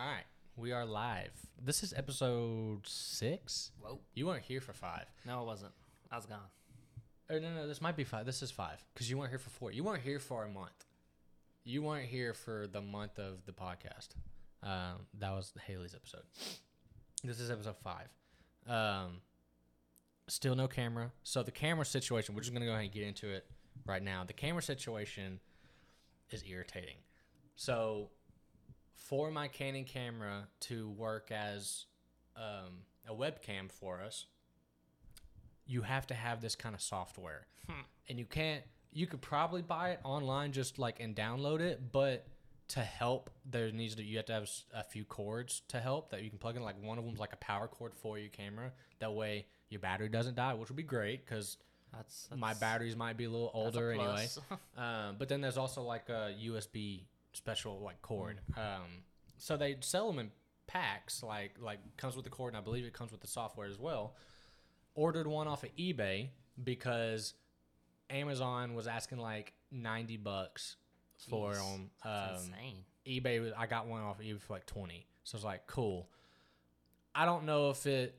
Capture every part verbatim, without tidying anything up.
All right. We are live. This is episode six. Whoa. You weren't here for five. No, I wasn't. I was gone. Oh, no, no. This might be five. This is five because you weren't here for four. You weren't here for a month. You weren't here for the month of the podcast. Um, that was Haley's episode. This is episode five. Um, still no camera. So the camera situation, we're just going to go ahead and get into it right now. The camera situation is irritating. So for my Canon camera to work as um, a webcam for us, you have to have this kind of software. Hmm. And you can't, you could probably buy it online just like and download it, but to help, there needs to, you have to have a few cords to help that you can plug in. Like one of them's like a power cord for your camera. That way your battery doesn't die, which would be great because that's, that's, my batteries might be a little older anyway. um, but then there's also like a U S B special like cord. Um, so they sell them in packs. Like like comes with the cord, and I believe it comes with the software as well. Ordered one off of eBay because Amazon was asking like ninety bucks. For Jeez, um, that's um insane. eBay, I got one off eBay for like twenty, so it's like cool. I don't know if it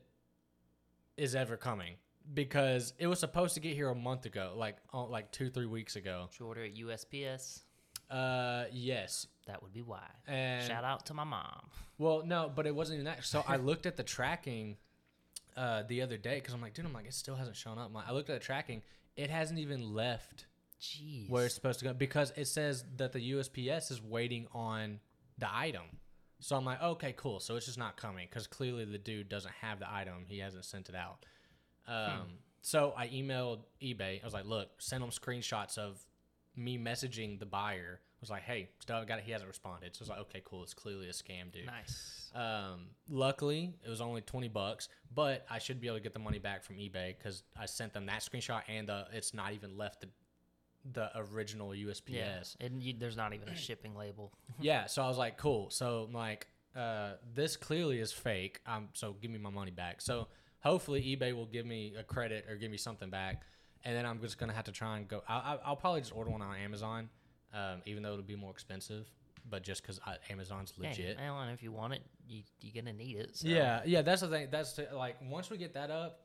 is ever coming because it was supposed to get here a month ago, like uh, like two three weeks ago. Did you order at U S P S? Uh, yes. That would be why. And shout out to my mom. Well, no, but it wasn't even that. So I looked at the tracking uh the other day because I'm like, dude, I'm like, it still hasn't shown up. Like, I looked at the tracking, it hasn't even left. Jeez. Where it's supposed to go because it says that the U S P S is waiting on the item. So I'm like, okay, cool. So it's just not coming because clearly the dude doesn't have the item. He hasn't sent it out. Um, hmm. So I emailed eBay. I was like, look, send them screenshots of me messaging the buyer. I was like, hey, still got it. He hasn't responded. So I was like, okay, cool. It's clearly a scam, dude. Nice. Um, luckily, it was only twenty bucks, but I should be able to get the money back from eBay because I sent them that screenshot and the, it's not even left the the original U S P S. Yeah, and you, there's not even a shipping label. Yeah, so I was like, cool. So I'm like, uh, this clearly is fake. Um, so give me my money back. So hopefully eBay will give me a credit or give me something back, and then I'm just gonna have to try and go. I, I, I'll probably just order one on Amazon, um, even though it'll be more expensive. But just because Amazon's legit. Hey, Alan, if you want it, you, you're gonna need it. So. Yeah, yeah. That's the thing. That's the, like once we get that up.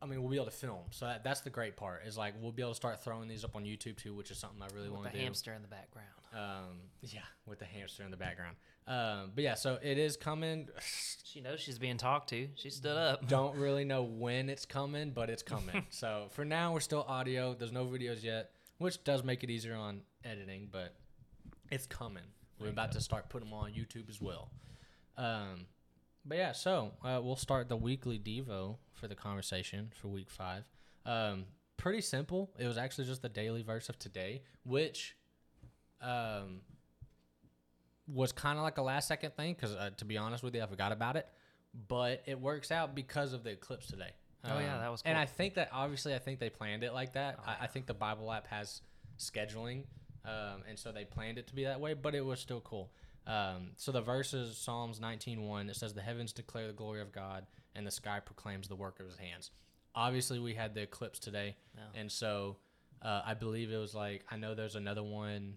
I mean, we'll be able to film, so that, that's the great part. Is like we'll be able to start throwing these up on YouTube too, which is something I really want to do. With the hamster in the background. Um, yeah, with the hamster in the background. Um, but yeah, so it is coming. She knows she's being talked to. She stood up. Don't really know when it's coming, but it's coming. So for now, we're still audio. There's no videos yet, which does make it easier on editing, but it's coming. We're about to start putting them on YouTube as well. Um, But yeah, so uh, we'll start the weekly Devo for the conversation for week five. Um, pretty simple. It was actually just the daily verse of today, which um, was kind of like a last second thing because, uh, to be honest with you, I forgot about it. But it works out because of the eclipse today. Oh, um, yeah, that was cool. And I think that, obviously, I think they planned it like that. Oh, I, I think the Bible app has scheduling, um, and so they planned it to be that way, but it was still cool. Um, so the verse is Psalms nineteen one. It says, the heavens declare the glory of God, and the sky proclaims the work of his hands. Obviously, we had the eclipse today, yeah. And so uh, I believe it was like, I know there's another one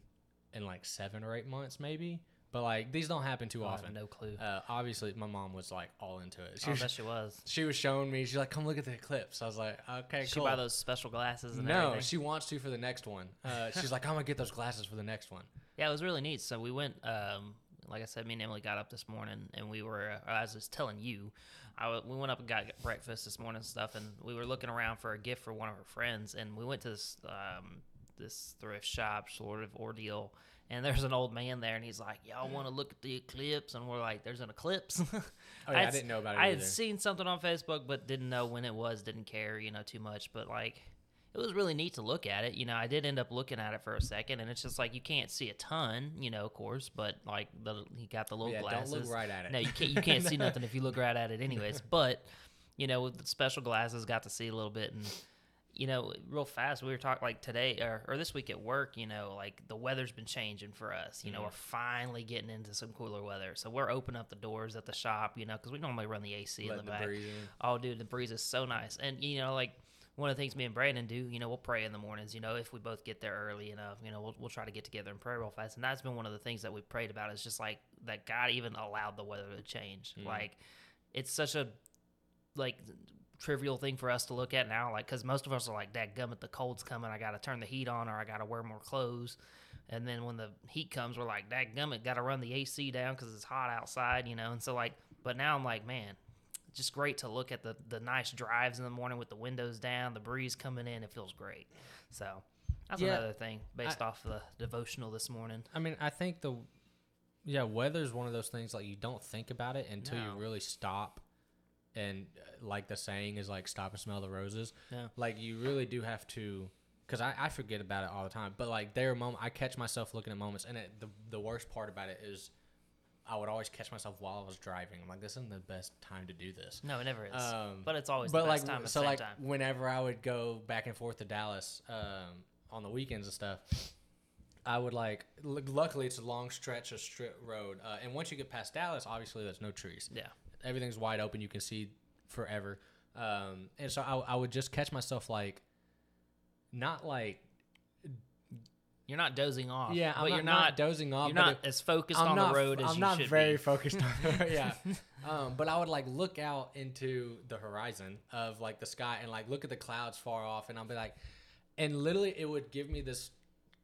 in like seven or eight months maybe, but like these don't happen too oh, often. I have no clue. Uh, obviously, my mom was like all into it. She oh, was, I bet she was. She was showing me. She's like, come look at the eclipse. I was like, okay, she cool. She buy those special glasses and no, everything? No, she wants to for the next one. Uh, she's like, I'm going to get those glasses for the next one. Yeah, it was really neat. So we went, um, like I said, me and Emily got up this morning, and we were, uh, I was just telling you, I w- we went up and got breakfast this morning and stuff, and we were looking around for a gift for one of her friends, and we went to this um, this thrift shop sort of ordeal, and there's an old man there, and he's like, y'all want to look at the eclipse? And we're like, there's an eclipse? Oh, yeah, I, I didn't know about it I either. Had seen something on Facebook, but didn't know when it was, didn't care, you know, too much, but like... It was really neat to look at it. You know, I did end up looking at it for a second, and it's just like you can't see a ton, you know, of course, but like the, he got the little yeah, glasses. Don't look right at it. No, you can't, you can't see nothing if you look right at it anyways. But, you know, with the special glasses, got to see a little bit. And, you know, real fast, we were talking like today or, or this week at work, you know, like the weather's been changing for us. You know, mm-hmm. We're finally getting into some cooler weather. So we're opening up the doors at the shop, you know, because we normally run the A C Let in the, the back. Breeze in. Oh, dude, the breeze is so nice. And, you know, like, one of the things me and Brandon do, you know, we'll pray in the mornings, you know, if we both get there early enough, you know, we'll we'll try to get together and pray real fast. And that's been one of the things that we prayed about is just like that God even allowed the weather to change. Mm-hmm. Like, it's such a, like, trivial thing for us to look at now, like, because most of us are like, dadgummit, the cold's coming, I gotta turn the heat on, or I gotta wear more clothes. And then when the heat comes, we're like, dadgummit, gotta run the A C down because it's hot outside, you know. And so, like, but now I'm like, man, it's just great to look at the the nice drives in the morning with the windows down, the breeze coming in, it feels great. So that's yeah, another thing based I, off the devotional this morning. I mean, I think the yeah weather's one of those things, like, you don't think about it until no. you really stop. And like the saying is, like, stop and smell the roses. Yeah. Like, you really do have to, because I, I forget about it all the time. But, like, there are moments, I catch myself looking at moments, and it, the the worst part about it is I would always catch myself while I was driving. I'm like, this isn't the best time to do this. No, it never is. Um, but it's always but the best like, time at so the same like, time. So, like, whenever I would go back and forth to Dallas um, on the weekends and stuff, I would, like, l- luckily it's a long stretch of strip road. Uh, and once you get past Dallas, obviously there's no trees. Yeah. Everything's wide open. You can see forever. Um, and so I, I would just catch myself, like, not like. You're not dozing off. Yeah, I'm but not, you're not, not dozing off. You're but not it, as focused I'm on not, the road as I'm you should be. I'm not very focused on the road, yeah. Um, but I would, like, look out into the horizon of, like, the sky and, like, look at the clouds far off. And I'll be like, and literally it would give me this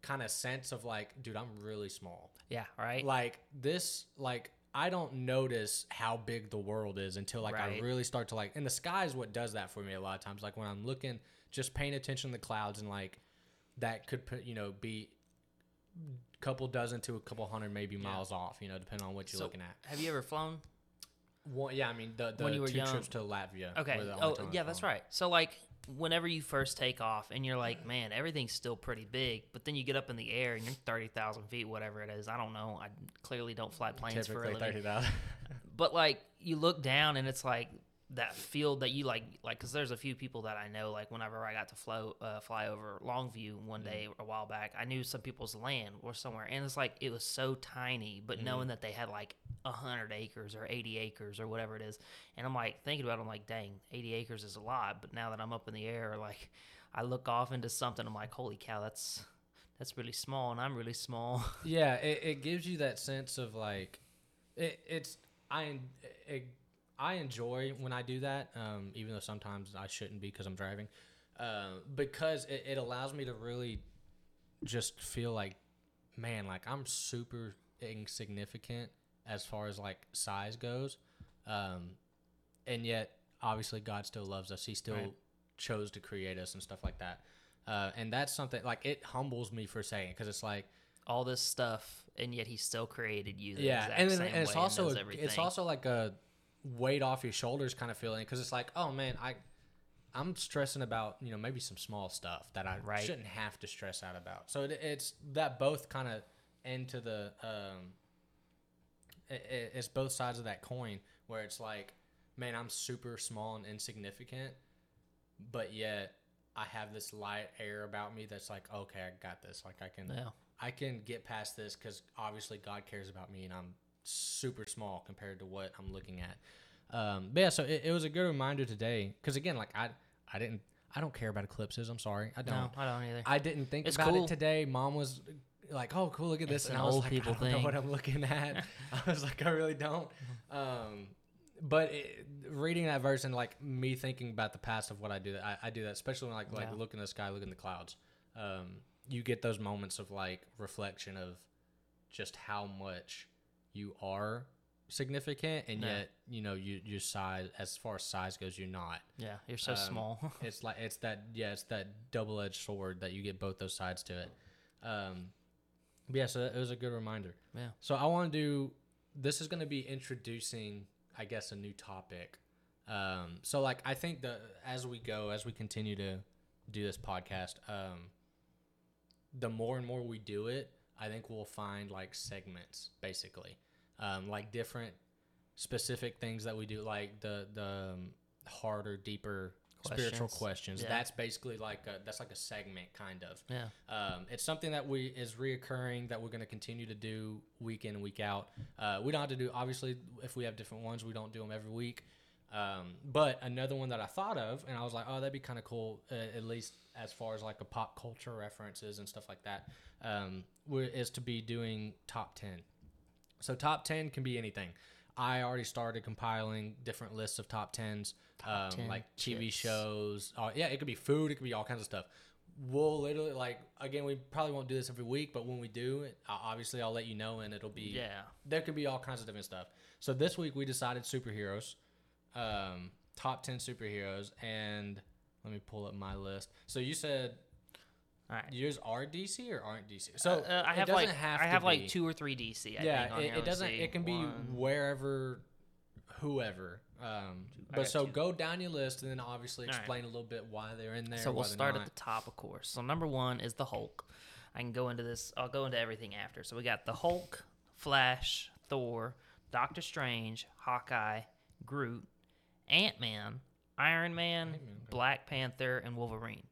kind of sense of, like, dude, I'm really small. Yeah, right. Like, this, like. I don't notice how big the world is until, like, right. I really start to, like, and the sky is what does that for me a lot of times. Like, when I'm looking, just paying attention to the clouds and, like, that could, you know, be a couple dozen to a couple hundred maybe miles yeah. off, you know, depending on what you're so, looking at. Have you ever flown? Well, yeah, I mean, the, the when you were two young. trips to Latvia. Okay. Oh, yeah, that's right. So, like, whenever you first take off and you're like, man, everything's still pretty big, but then you get up in the air and you're thirty thousand feet, whatever it is. I don't know. I clearly don't fly planes for a living. thirty thousand. But, like, you look down and it's like that field that you like, like, because there's a few people that I know, like, whenever I got to flow, uh, fly over Longview one day mm-hmm. a while back, I knew some people's land or somewhere. And it's like, it was so tiny, but mm-hmm. knowing that they had like one hundred acres or eighty acres or whatever it is. And I'm like, thinking about it, I'm like, dang, eighty acres is a lot. But now that I'm up in the air, like, I look off into something, I'm like, holy cow, that's, that's really small. And I'm really small. Yeah. It, it gives you that sense of like, it, it's, I, it, I enjoy when I do that, um, even though sometimes I shouldn't be because I'm driving, uh, because it, it allows me to really just feel like, man, like, I'm super insignificant as far as, like, size goes, um, and yet, obviously, God still loves us. He still right. chose to create us and stuff like that, uh, and that's something, like, it humbles me for saying it because it's like, all this stuff, and yet He still created you the yeah, exact and, then, same and it's way also and does everything. It's also like a weight off your shoulders kind of feeling, because it's like, oh man, I, I'm stressing about, you know, maybe some small stuff that I right. shouldn't have to stress out about. So it, it's that both kind of into the, um, it, it's both sides of that coin where it's like, man, I'm super small and insignificant, but yet I have this light air about me that's like, okay, I got this. Like, I can, yeah. I can get past this because obviously God cares about me and I'm super small compared to what I'm looking at. Um, but yeah, so it, it was a good reminder today. Cause again, like I, I didn't, I don't care about eclipses. I'm sorry. I don't, no, I don't either. I didn't think it's about cool. it today. Mom was like, oh cool. Look at it's this. An and I was old like, people I don't thing. know what I'm looking at. I was like, I really don't. Um, but it, reading that verse and like me thinking about the past of what I do, that I, I do that, especially when like, like yeah. look in the sky, look in the clouds. Um, you get those moments of like reflection of just how much you are significant, and yeah. yet you know you your size, as far as size goes, you're not. Yeah, you're so um, small. It's like it's that yeah, it's that double-edged sword that you get both those sides to it. Um, yeah, so it was a good reminder. Yeah. So I want to do. This is going to be introducing, I guess, a new topic. Um, so like I think the as we go, as we continue to do this podcast, um, the more and more we do it, I think we'll find like segments basically. Um, like different specific things that we do, like the the um, harder, deeper questions. spiritual questions. Yeah. That's basically like a, that's like a segment kind of. Yeah. Um, it's something that we is reoccurring that we're going to continue to do week in and week out. Uh, we don't have to do obviously if we have different ones, we don't do them every week. Um, but another one that I thought of, and I was like, oh, that'd be kind of cool, uh, at least as far as like a pop culture references and stuff like that, um, is to be doing top ten. So top ten can be anything. I already started compiling different lists of top tens, top um, ten like T V chips. shows. Uh, yeah, it could be food. It could be all kinds of stuff. We'll literally, like, again, we probably won't do this every week, but when we do, it, obviously I'll let you know, and it'll be, yeah. there could be all kinds of different stuff. So this week we decided superheroes, um, top ten superheroes, and let me pull up my list. So you said... All right. Yours are D C or aren't D C? So uh, uh, I have like have I have like two or three D C. I yeah, think, it, it doesn't. It can one. be wherever, whoever. Um, but so two. Go down your list and then obviously explain right. a little bit why they're in there. So we'll start not. at the top, of course. So number one is the Hulk. I can go into this. I'll go into everything after. So we got the Hulk, Flash, Thor, Doctor Strange, Hawkeye, Groot, Ant-Man, Iron Man, Ant-Man, Black Panther, and Wolverine.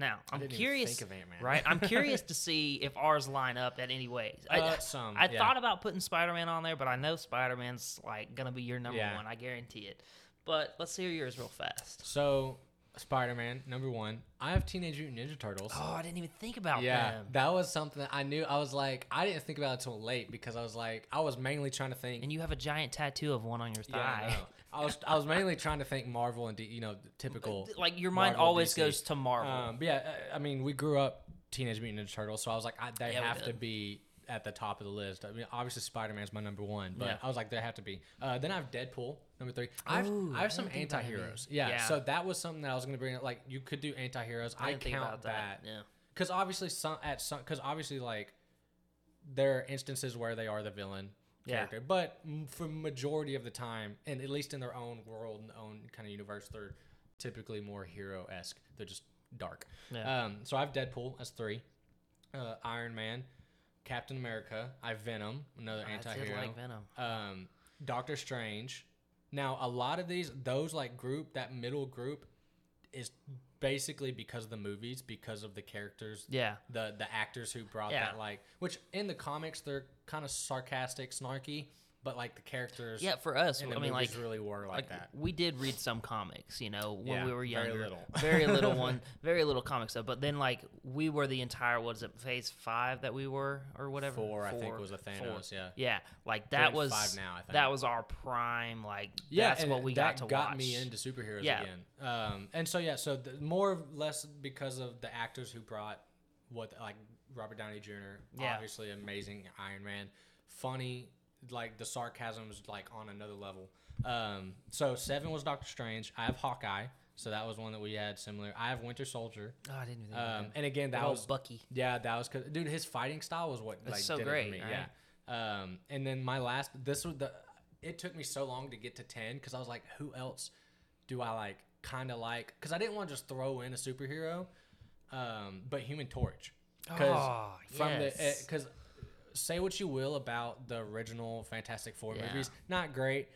Now, I'm curious, right? I'm curious to see if ours line up at any ways. I, uh, some, I yeah. thought about putting Spider-Man on there, but I know Spider-Man's like going to be your number yeah. one. I guarantee it. But let's hear yours real fast. So, Spider-Man, number one. I have Teenage Mutant Ninja Turtles. Oh, I didn't even think about yeah, them. That was something that I knew. I was like, I didn't think about it until late because I was like, I was mainly trying to think. And you have a giant tattoo of one on your thigh. Yeah, no. I was I was mainly trying to think Marvel and D, you know, typical. Like your mind Marvel always D C. Goes to Marvel. Um, but yeah, I mean, we grew up Teenage Mutant Ninja Turtles, so I was like, I, they yeah, have to be at the top of the list. I mean, obviously Spider-Man's my number one, but yeah. I was like, they have to be. Uh, then I have Deadpool, number three. I've, Ooh, I have some anti-heroes. Yeah, yeah, so that was something that I was going to bring up. Like, you could do anti-heroes. I, I count think about that. that. Yeah. Because obviously, some, at some, cause obviously, like, there are instances where they are the villain. Character. Yeah. But for majority of the time, and at least in their own world and own kind of universe, they're typically more hero-esque. They're just dark. Yeah. Um, so I have Deadpool as three, uh, Iron Man, Captain America. I have Venom, another I anti-hero. I like Venom. Um, Doctor Strange. Now, a lot of these, those like group, that middle group is basically because of the movies, because of the characters, yeah, the the actors who brought yeah. that, like, which in the comics they're kind of sarcastic, snarky, but like the characters, yeah, for us, in the I mean, like really were like, like that. We did read some comics, you know, when yeah, we were younger, very little, very little one, very little comic stuff. But then like we were the entire what is it, phase five that we were or whatever, four, four I think was a Thanos, four. yeah, yeah, like that phase was five now. I think that was our prime, like yeah, that's what we that got to got watch. Got me into superheroes yeah. again, um, and so yeah, so the, more or less because of the actors who brought what like Robert Downey Junior Yeah. Obviously amazing Iron Man, funny. Like the sarcasm is like on another level. Um, so seven was Doctor Strange. I have Hawkeye, so that was one that we had similar. I have Winter Soldier. Oh, I didn't even think um, that. And again, that was Bucky. Yeah, that was cause, dude. His fighting style was what That's like so did great, it for me. Right? Yeah. Um, and then my last, this was the. It took me so long to get to ten because I was like, who else do I like? Kind of like because I didn't want to just throw in a superhero, um, but Human Torch. Because oh, from yes. the because. Say what you will about the original Fantastic Four yeah. movies, not great,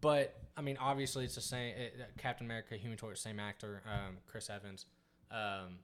but I mean, obviously it's the same. It, Captain America, Human Torch, same actor, um, Chris Evans, um,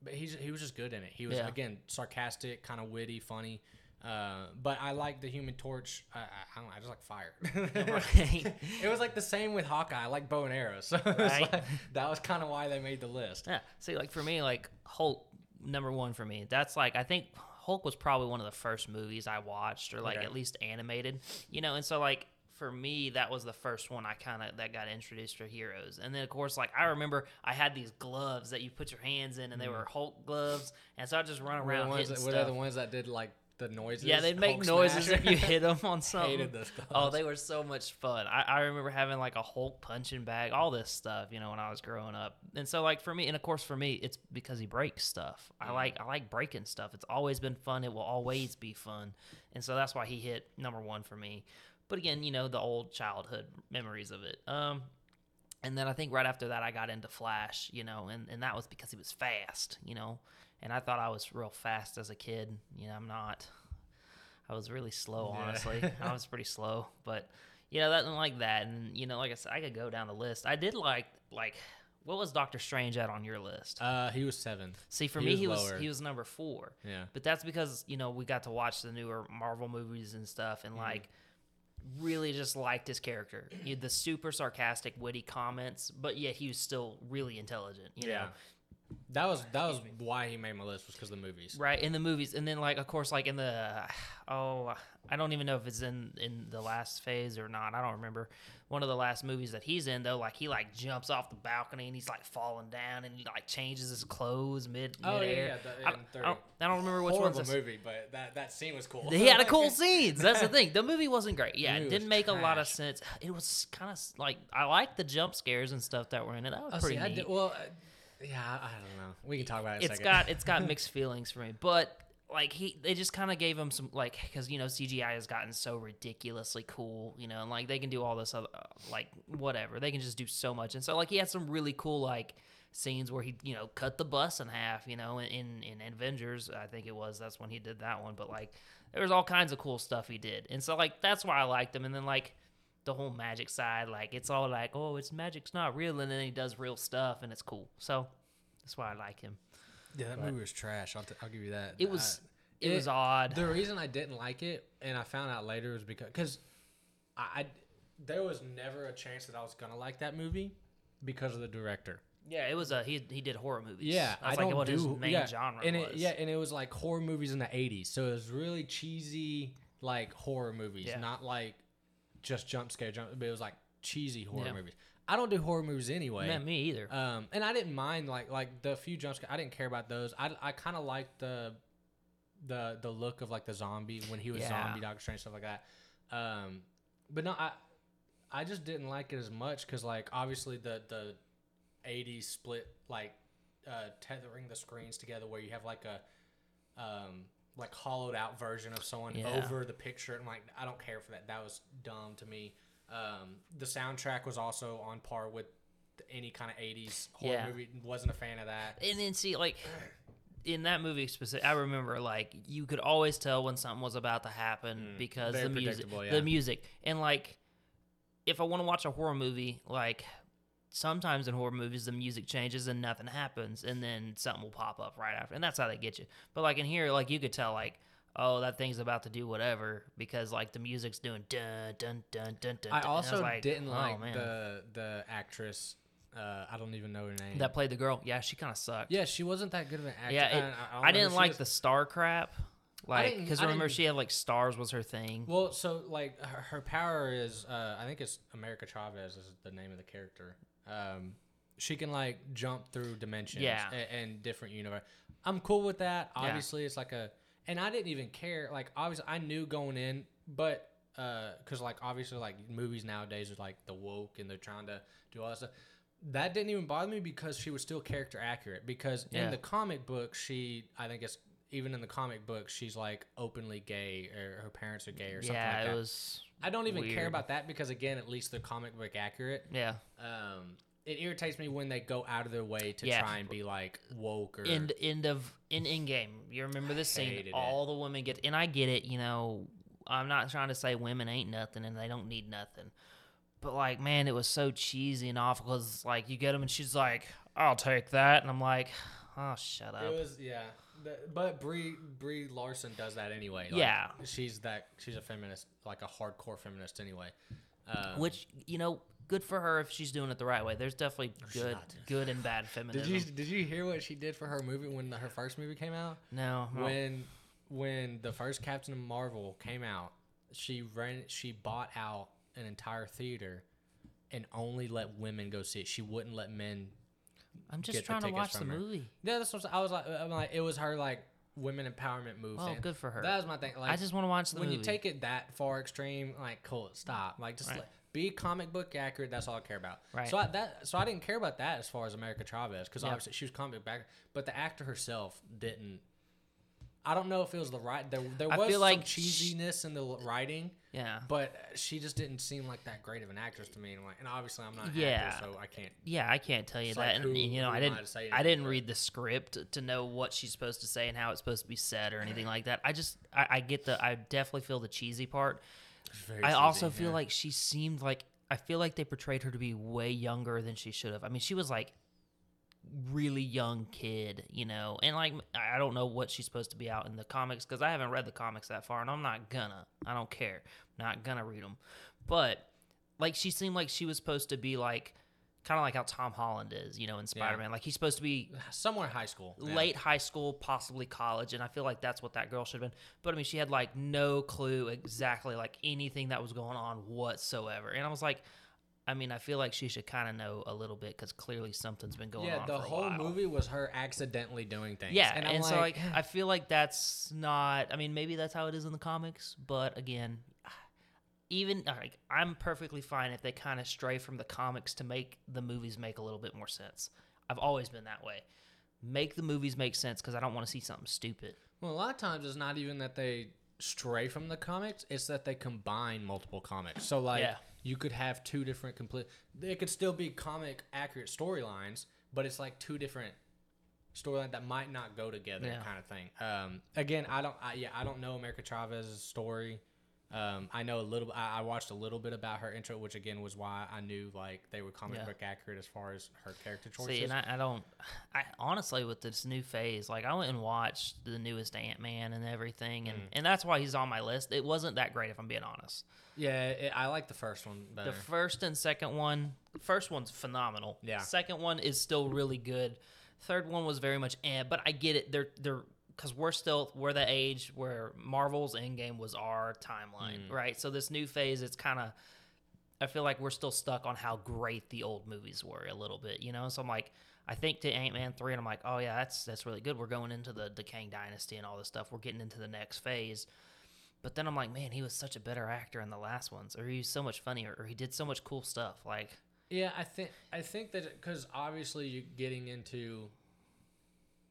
but he's he was just good in it. He was yeah. again sarcastic, kind of witty, funny. Uh, but I like the Human Torch. I, I, I don't know. I just like fire. Right. It was like the same with Hawkeye. I like bow and arrows. So it was right. like, that was kind of why they made the list. Yeah. See, like for me, like Hulk number one for me. That's like I think. Hulk was probably one of the first movies I watched or like okay. at least animated, you know? And so like for me, that was the first one I kind of, that got introduced to heroes. And then of course, like I remember I had these gloves that you put your hands in and they were Hulk gloves. And so I just run around hitting that, stuff. What are the ones that did like the noises? Yeah, they'd make Hulk noises smash. If you hit them on something. Hated those gloves. Oh, they were so much fun. I, I remember having like a Hulk punching bag, all this stuff, you know, when I was growing up. And so like for me, and of course for me, it's because he breaks stuff. I like I like breaking stuff. It's always been fun. It will always be fun. And so that's why he hit number one for me. But again, you know, the old childhood memories of it. Um, and then I think right after that, I got into Flash, you know, and, and that was because he was fast, you know. And I thought I was real fast as a kid. You know, I'm not. I was really slow, honestly. Yeah. I was pretty slow. But, you know, nothing like that. And, you know, like I said, I could go down the list. I did like, like, what was Doctor Strange at on your list? Uh, he was seventh. See, for he me, was he was lower. he was number four. Yeah. But that's because, you know, we got to watch the newer Marvel movies and stuff. And, mm-hmm. like, really just liked his character. He had the super sarcastic, witty comments, but yet he was still really intelligent, you yeah. know? That was that was why he made my list, was because of the movies. Right, in the movies. And then, like, of course, like in the, oh, I don't even know if it's in, in the last phase or not. I don't remember. One of the last movies that he's in, though, like, he, like, jumps off the balcony and he's, like, falling down and he, like, changes his clothes mid oh, mid-air. Oh, yeah, yeah. The, I, I, don't, I don't remember which one's. Horrible movie, but that, that scene was cool. He had a cool scenes. That's the thing. The movie wasn't great. Yeah, dude, it didn't make trash. a lot of sense. It was kind of, like, I liked the jump scares and stuff that were in it. That was oh, pretty see, neat. I did, well... I, Yeah, I don't know. We can talk about it in a second. Got, it's got mixed feelings for me. But, like, he they just kind of gave him some, like, because, you know, C G I has gotten so ridiculously cool, you know, and, like, they can do all this other, like, whatever. They can just do so much. And so, like, he had some really cool, like, scenes where he, you know, cut the bus in half, you know, in, in Avengers, I think it was. That's when he did that one. But, like, there was all kinds of cool stuff he did. And so, like, that's why I liked him. And then, like, the whole magic side, like, it's all like, oh, it's magic's not real, and then he does real stuff, and it's cool. So that's why I like him. Yeah, that but movie was trash. I'll, t- I'll give you that. It was I, it, it was odd. The reason I didn't like it, and I found out later, was because cause I, I there was never a chance that I was gonna like that movie because of the director. Yeah, it was a he. He did horror movies. Yeah, I, was I like, don't what do his main yeah, genre and was. It, yeah, and it was like horror movies in the eighties, so it was really cheesy, like horror movies, yeah. not like. Just jump scare, jump, but it was like cheesy horror yeah. movies. I don't do horror movies anyway. Not me either. Um, and I didn't mind like like the few jump scares. I didn't care about those. I, I kind of liked the the the look of like the zombie when he was yeah. zombie Doctor Strange, stuff like that. Um, but no, I I just didn't like it as much because like obviously the the eighties split like uh, tethering the screens together where you have like a um. like hollowed out version of someone yeah. over the picture. And like, I don't care for that. That was dumb to me. Um, the soundtrack was also on par with any kind of eighties horror yeah. movie. Wasn't a fan of that. And then see, like in that movie specific, I remember like you could always tell when something was about to happen mm, because the music, yeah. the music. And like, if I want to watch a horror movie, like, sometimes in horror movies, the music changes and nothing happens, and then something will pop up right after, and that's how they get you. But, like, in here, like, you could tell, like, oh, that thing's about to do whatever, because, like, the music's doing dun, dun, dun, dun, dun. I also like, didn't oh, like man. the the actress. Uh, I don't even know her name. That played the girl. Yeah, she kind of sucked. Yeah, she wasn't that good of an actress. Yeah, it, I, I, I didn't like was... the star crap. Like, because remember, she had, like, stars was her thing. Well, so, like, her, her power is, uh, I think it's America Chavez is the name of the character. Um, she can like jump through dimensions yeah. and, and different universe. I'm cool with that. Obviously, yeah. it's like a, and I didn't even care. Like, obviously, I knew going in, but uh, because like obviously, like movies nowadays are like the woke and they're trying to do all that stuff. That didn't even bother me because she was still character accurate. Because yeah. in the comic book, she I think it's even in the comic book, she's like openly gay or her parents are gay or something yeah, like that. It was. I don't even Weird. care about that because, again, at least they're comic book accurate. Yeah. Um, it irritates me when they go out of their way to yeah. try and be, like, woke or... End, end of... In Endgame, you remember this scene? It. All the women get... And I get it, you know, I'm not trying to say women ain't nothing and they don't need nothing. But, like, man, it was so cheesy and awful because, like, you get them and she's like, I'll take that. And I'm like, oh, shut up. It was, yeah. But Brie Brie Larson does that anyway. Like, yeah, she's that she's a feminist, like a hardcore feminist anyway. Um, Which you know, good for her if she's doing it the right way. There's definitely good good and bad feminism. Did you did you hear what she did for her movie when the, her first movie came out? No. no. When when the first Captain Marvel came out, she ran she bought out an entire theater and only let women go see it. She wouldn't let men. I'm just trying to watch the her. movie. Yeah, that's what I was like. I'm like, it was her like women empowerment move. Oh, thing. Good for her. That was my thing. Like, I just want to watch the when movie. When you take it that far extreme, like, cool, stop. Like, just right. like, be comic book accurate. That's all I care about. Right. So I, that so I didn't care about that as far as America Chavez because yep. obviously she was comic book back, but the actor herself didn't. I don't know if it was the right. There, there was some like cheesiness she, in the writing. Yeah, but she just didn't seem like that great of an actress to me. And, like, and obviously, I'm not an yeah. actor, so I can't. Yeah, I can't tell you that. Like, who, and, you know, I didn't. I didn't read the script to know what she's supposed to say and how it's supposed to be said or anything like that. I just, I, I get the. I definitely feel the cheesy part. Very I cheesy, also feel yeah. like she seemed like. I feel like they portrayed her to be way younger than she should have. I mean, she was like. really young kid, you know, and like, I don't know what she's supposed to be out in the comics because I haven't read the comics that far, and I'm not gonna, I don't care, I'm not gonna read them. But like, she seemed like she was supposed to be like, kind of like how Tom Holland is, you know, in Spider-Man. Yeah. Like, he's supposed to be... somewhere high school. Late yeah. high school, possibly college, and I feel like that's what that girl should have been. But, I mean, she had, like, no clue exactly, like, anything that was going on whatsoever. And I was like, I mean, I feel like she should kind of know a little bit because clearly something's been going yeah, on for a while. Yeah, the whole movie was her accidentally doing things. Yeah, and, I'm and like, so, like, I feel like that's not... I mean, maybe that's how it is in the comics, but, again... Even like, I'm perfectly fine if they kind of stray from the comics to make the movies make a little bit more sense. I've always been that way. Make the movies make sense because I don't want to see something stupid. Well, a lot of times it's not even that they stray from the comics; it's that they combine multiple comics. So, like, yeah. you could have two different complete. It could still be comic accurate storylines, but it's like two different storylines that might not go together, yeah. kind of thing. Um, again, I don't. I, yeah, I don't know America Chavez's story. Um, I know a little. I, I watched a little bit about her intro, which again was why I knew like they were comic yeah. book accurate as far as her character choices. See, and I, I don't. I honestly, with this new phase, like I went and watched the newest Ant-Man and everything, and, mm. and that's why he's on my list. It wasn't that great, if I'm being honest. Yeah, it, I like the first one better. The first and second one. First one's phenomenal. Yeah. Second one is still really good. Third one was very much eh, but I get it. They're they're. Because we're still, we're the age where Marvel's Endgame was our timeline, mm. right? So this new phase, it's kind of, I feel like we're still stuck on how great the old movies were a little bit, you know? So I'm like, I think to Ant-Man three, and I'm like, oh yeah, that's that's really good. We're going into the, the Kang Dynasty and all this stuff. We're getting into the next phase. But then I'm like, man, he was such a better actor in the last ones, or he was so much funnier, or he did so much cool stuff. Like, yeah, I think, I think that, because obviously you're getting into...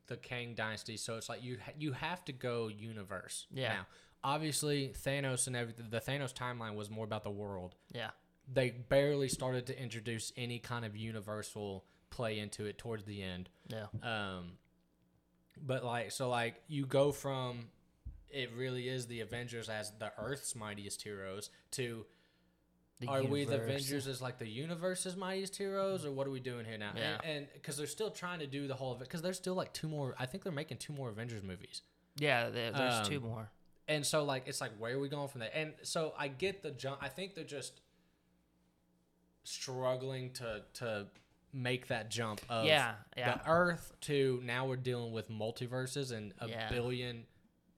the Kang Dynasty, so it's like you ha- you have to go universe. Yeah. Now, obviously, Thanos and everything, the Thanos timeline was more about the world. Yeah. They barely started to introduce any kind of universal play into it towards the end. Yeah. Um, but like, so like you go from it really is the Avengers as the Earth's mightiest heroes to the are universe. We the Avengers as like the universe's mightiest heroes, or what are we doing here now? Yeah. And because they're still trying to do the whole of it, because there's still like two more. I think they're making two more Avengers movies. Yeah, there's um, two more. And so like it's like where are we going from there? And so I get the jump. I think they're just struggling to to make that jump of yeah, yeah. the Earth to now we're dealing with multiverses and a yeah. billion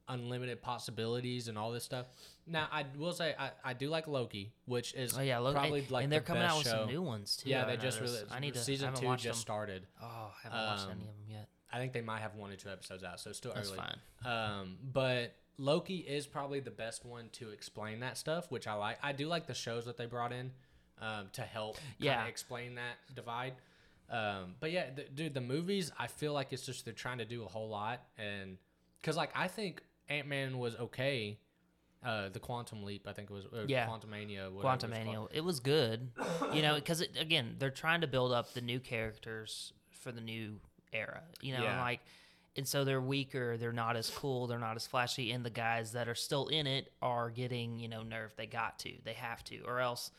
unlimited possibilities and all this stuff. Now, I will say I, I do like Loki, which is oh, yeah, Loki. probably like and they're the coming best out with show. Some new ones too. Yeah, they I just noticed. really I need to, season I two just them. started. Oh, I haven't um, watched any of them yet. I think they might have one or two episodes out, so it's still That's early. Fine. Um, but Loki is probably the best one to explain that stuff, which I like. I do like the shows that they brought in um, to help yeah. explain that divide. Um, but yeah, the, dude, the movies I feel like it's just they're trying to do a whole lot, and because like I think Ant-Man was okay. Uh, the Quantum Leap, I think it was. Or yeah. Quantumania. Quantumania. It was good. You know, because, again, they're trying to build up the new characters for the new era. You know, yeah. and, like, and so they're weaker. They're not as cool. They're not as flashy. And the guys that are still in it are getting, you know, nerfed. They got to. They have to. Or else,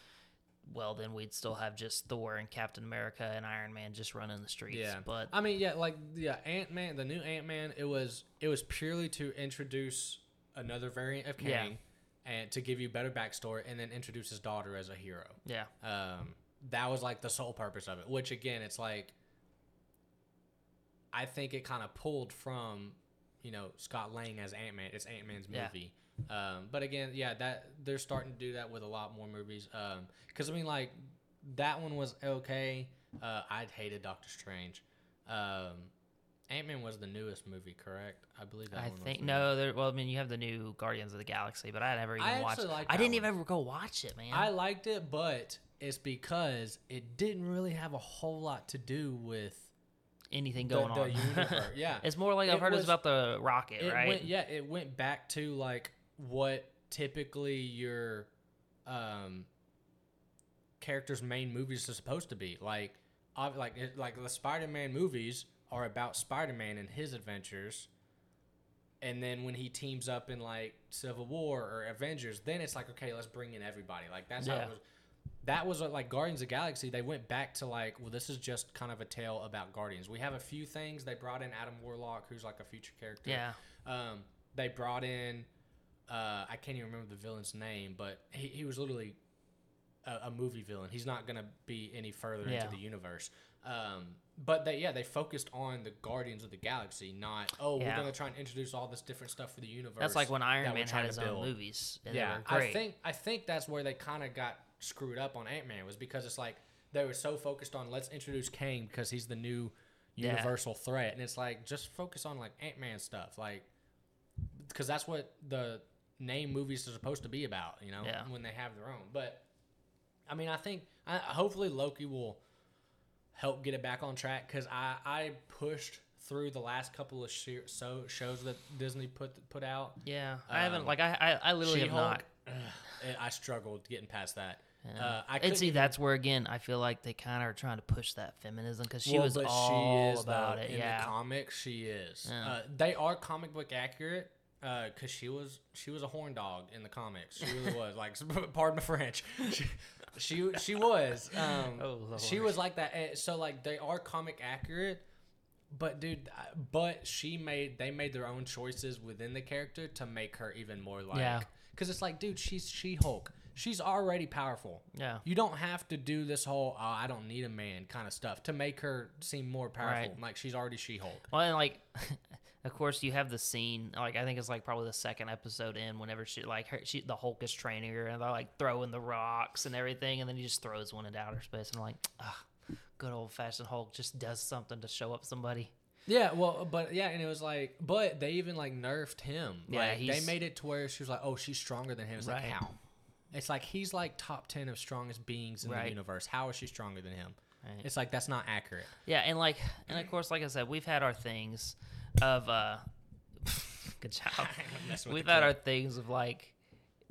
well, then we'd still have just Thor and Captain America and Iron Man just running the streets. Yeah. But I mean, yeah, like, yeah, Ant-Man, the new Ant-Man, it was, it was purely to introduce another variant of Kang yeah. and to give you better backstory and then introduce his daughter as a hero. Yeah. Um, that was, like, the sole purpose of it, which, again, it's like, I think it kind of pulled from, you know, Scott Lang as Ant-Man. It's Ant-Man's movie. Yeah. Um, but again, yeah, that they're starting to do that with a lot more movies. Um, cause I mean, like that one was okay. Uh, I'd hated Doctor Strange. Um, Ant-Man was the newest movie, correct? I believe that I one think was no. There, well, I mean, you have the new Guardians of the Galaxy, but I never even I watched. it. I didn't one. even ever go watch it, man. I liked it, but it's because it didn't really have a whole lot to do with anything going the, on. The yeah, it's more like I've it heard was, it's about the rocket, it right? Went, yeah, it went back to like what typically your um, character's main movies are supposed to be. Like, like, like the Spider-Man movies are about Spider-Man and his adventures. And then when he teams up in, like, Civil War or Avengers, then it's like, okay, let's bring in everybody. Like, that's yeah. how it was. that was like Guardians of the Galaxy. They went back to like, well, this is just kind of a tale about Guardians. We have a few things. They brought in Adam Warlock, who's like a future character. Yeah. Um, they brought in, uh, I can't even remember the villain's name, but he, he was literally a, a movie villain. He's not going to be any further yeah. into the universe. Um, but they, yeah, they focused on the Guardians of the Galaxy, not, oh, yeah. we're going to try and introduce all this different stuff for the universe. That's like when Iron Man had his own movies. And yeah. They were great. I think, I think that's where they kind of got screwed up on Ant-Man, was because it's like they were so focused on let's introduce Kang because he's the new universal yeah. threat, and it's like just focus on like Ant-Man stuff, like, because that's what the name movies are supposed to be about, you know, yeah. when they have their own. But I mean, I think I, hopefully Loki will help get it back on track, because I, I pushed through the last couple of sh- so shows that Disney put put out. Yeah, um, I haven't like I I, I literally She-Hulk, have not. Ugh, I struggled getting past that. Uh, I and see, even, that's where again I feel like they kind of are trying to push that feminism, because she well, was all she is, about though, it. In yeah, in the comics, she is. Yeah. Uh, they are comic book accurate, because uh, she was she was a horn dog in the comics. She really was. Like, pardon the French. She she, she was. Um, oh, she was like that. And so like they are comic accurate, but dude, but she made they made their own choices within the character to make her even more like. Yeah. Because it's like, dude, she's She-Hulk. She's already powerful. Yeah. You don't have to do this whole, oh, I don't need a man kind of stuff to make her seem more powerful. Right. Like, she's already She-Hulk. Well, and, like, of course, you have the scene, like, I think it's, like, probably the second episode in, whenever she, like, her, she, the Hulk is training her, and they're, like, throwing the rocks and everything, and then he just throws one into outer space, and I'm like, ah, good old-fashioned Hulk just does something to show up somebody. Yeah, well, but, yeah, and it was like, but they even, like, nerfed him. Yeah, like, he's, they made it to where she was like, oh, she's stronger than him. It's right. like, how? It's like, he's like top ten of strongest beings in right. the universe. How is she stronger than him? Right. It's like, that's not accurate. Yeah, and like, and of course, like I said, we've had our things of, uh, good job. We've had clip. our things of like,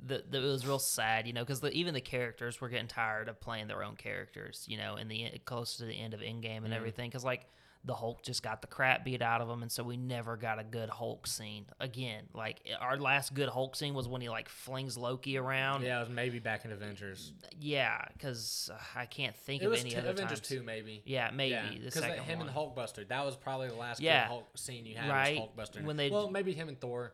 the, the it was real sad, you know, because even the characters were getting tired of playing their own characters, you know, in the close to the end of Endgame and mm. everything, because like the Hulk just got the crap beat out of him, and so we never got a good Hulk scene again. Like, our last good Hulk scene was when he, like, flings Loki around. Yeah, it was maybe back in Avengers. Yeah, because uh, I can't think it of any t- other Avengers times. two, maybe. Yeah, maybe. Yeah. The second one. Because him and Hulkbuster, that was probably the last yeah. good Hulk scene you had right? was Hulkbuster. When they, well, maybe him and Thor.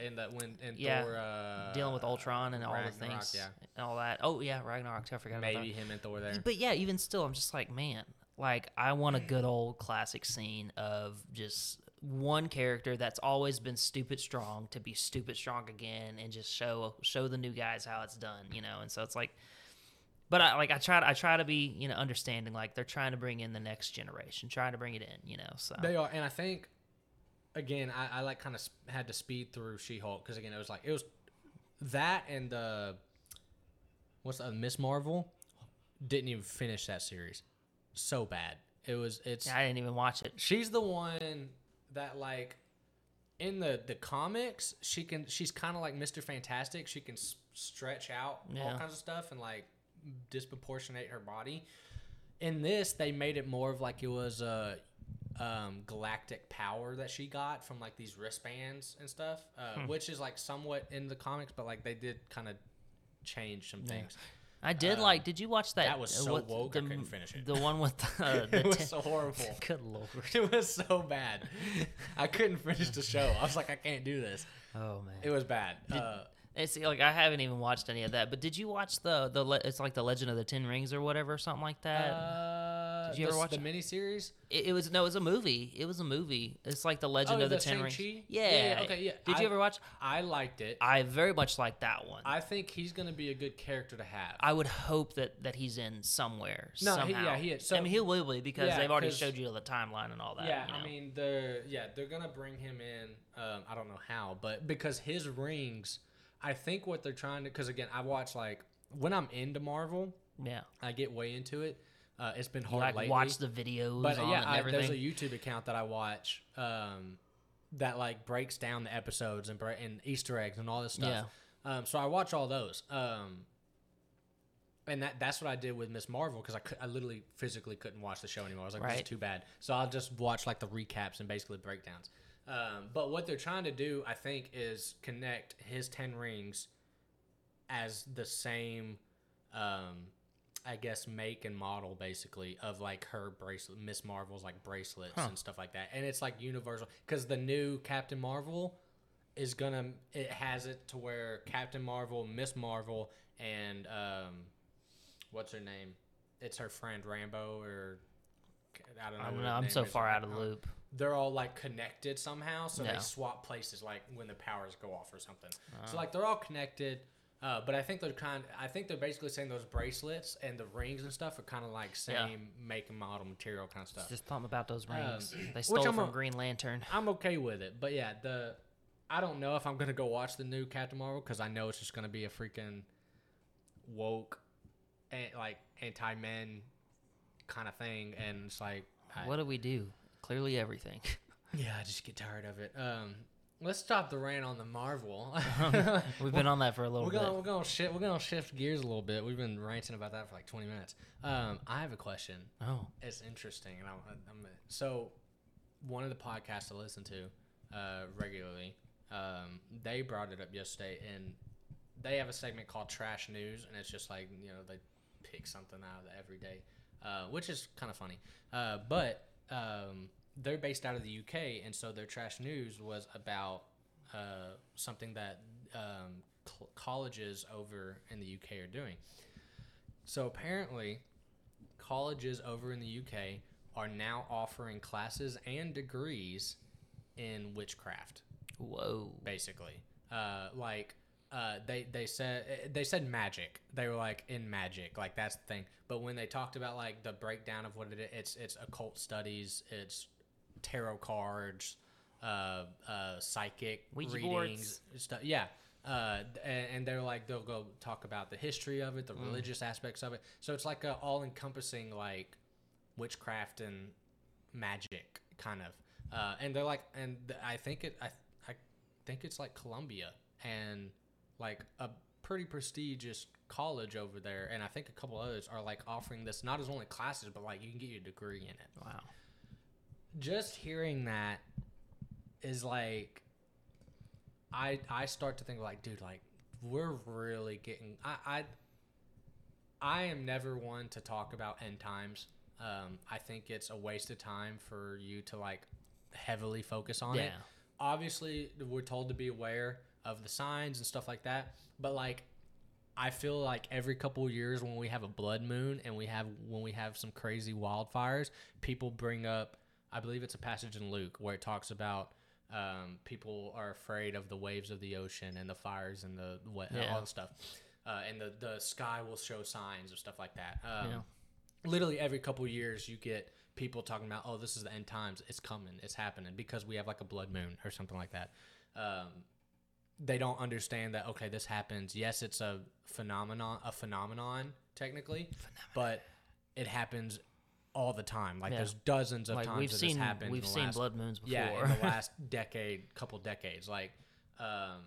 And that when and yeah. Thor uh, dealing with Ultron and all Ragnarok, the things. Yeah. And all that. Oh, yeah, Ragnarok. I forgot maybe about that. Maybe him and Thor there. But, yeah, even still, I'm just like, man. Like, I want a good old classic scene of just one character that's always been stupid strong to be stupid strong again, and just show show the new guys how it's done, you know. And so it's like, but I like I try to, I try to be, you know, understanding. Like, they're trying to bring in the next generation, trying to bring it in, you know. So they are, and I think again, I, I like kind of had to speed through She-Hulk, because again, it was like it was that and the what's the Miss Marvel, didn't even finish that series. So bad. It was, it's... Yeah, I didn't even watch it. She's the one that, like, in the, the comics, she can, she's kind of like Mister Fantastic. She can s- stretch out yeah. all kinds of stuff and, like, disproportionate her body. In this, they made it more of, like, it was a um, galactic power that she got from, like, these wristbands and stuff, uh, hmm. which is, like, somewhat in the comics, but, like, they did kind of change some yeah. things. I did uh, like. Did you watch that? That was so what, woke. The, I couldn't finish it. The one with the. Uh, the it was t- so horrible. Good Lord. It was so bad. I couldn't finish the show. I was like, I can't do this. Oh man. It was bad. Did, uh, it's like I haven't even watched any of that. But did you watch the the? Le- it's like the Legend of the Ten Rings or whatever, or something like that. Uh, did you the, ever watch the miniseries? It, it was no, it was a movie. It was a movie. It's like the Legend oh, of the, the Ten Rings. Yeah. yeah. Yeah. Okay. Yeah. Did I, you ever watch? I liked it. I very much liked that one. I think he's going to be a good character to have. I would hope that, that he's in somewhere. No. Somehow. He, yeah. He is. So, I mean, he will be, because yeah, they've already showed you the timeline and all that. Yeah. You know? I mean, they're yeah they're going to bring him in. Um, I don't know how, but because his rings. I think what they're trying to, because again, I watch, like, when I'm into Marvel, yeah, I get way into it. Uh, it's been hard you, like, lately. Watch the videos, but on yeah, and I, everything. There's a YouTube account that I watch um, that like breaks down the episodes and and Easter eggs and all this stuff. Yeah. Um, so I watch all those, um, and that that's what I did with Miz Marvel, because I could, I literally physically couldn't watch the show anymore. I was like, right. This is too bad. So I'll just watch like the recaps and basically breakdowns. Um, but what they're trying to do, I think, is connect his ten rings as the same um, I guess, make and model, basically, of, like, her bracelet, Miss Marvel's, like, bracelets huh. and stuff like that. And it's, like, universal. Because the new Captain Marvel is gonna, it has it to where Captain Marvel, Miss Marvel, and, um, what's her name? It's her friend, Rambo, or... I don't know. I don't know. I'm so far out of the loop. They're all like connected somehow, so yeah. they swap places like when the powers go off or something. Uh. So like they're all connected, uh, but I think they're kind. Of, I think they're basically saying those bracelets and the rings and stuff are kind of like same yeah. make and model material kind of stuff. It's just something about those rings. Um, they stole from a, Green Lantern. I'm okay with it, but yeah, the I don't know if I'm gonna go watch the new Captain Marvel because I know it's just gonna be a freaking woke, and like anti-men. Kind of thing, and it's like, I, what do we do? Clearly, everything. Yeah, I just get tired of it. Um, let's stop the rant on the Marvel. We've been on that for a little. We're gonna, bit. We're gonna shift. We're gonna shift gears a little bit. We've been ranting about that for like twenty minutes. Um, I have a question. Oh, it's interesting, and I'm, I'm so one of the podcasts I listen to uh, regularly. Um, they brought it up yesterday, and they have a segment called Trash News, and it's just like you know they pick something out of the everyday. Uh, which is kind of funny. Uh, but um, they're based out of the U K, and so their trash news was about uh, something that um, cl- colleges over in the U K are doing. So apparently, colleges over in the U K are now offering classes and degrees in witchcraft. Whoa. Basically. Uh, like... Uh, they they said they said magic. They were like in magic, like that's the thing. But when they talked about like the breakdown of what it is, it's it's occult studies, it's tarot cards, uh, uh, psychic Ouija readings, stuff. Yeah, uh, and, and they're like they'll go talk about the history of it, the mm. religious aspects of it. So it's like a all encompassing like witchcraft and magic kind of. Uh, and they're like, and I think it I I think it's like Columbia and. Like a pretty prestigious college over there, and I think a couple others are like offering this not as only classes, but like you can get your degree in it. Wow. Just hearing that is like, I I start to think like, dude, like we're really getting. I I, I am never one to talk about end times. Um, I think it's a waste of time for you to like heavily focus on yeah. it. Obviously, we're told to be aware. Of the signs and stuff like that, but like I feel like every couple of years when we have a blood moon and we have when we have some crazy wildfires, people bring up I believe it's a passage in Luke where it talks about um people are afraid of the waves of the ocean and the fires and the what yeah. all the stuff uh and the the sky will show signs of stuff like that um yeah. Literally every couple of years you get people talking about oh this is the end times, it's coming, it's happening because we have like a blood moon or something like that. um They don't understand that, okay, this happens. Yes, it's a phenomenon, a phenomenon technically, phenomenon. But it happens all the time. Like yeah. there's dozens of like, times we've that seen, this happens. We've in the seen last, blood moons before. Yeah, in the last decade, couple decades. Like, um,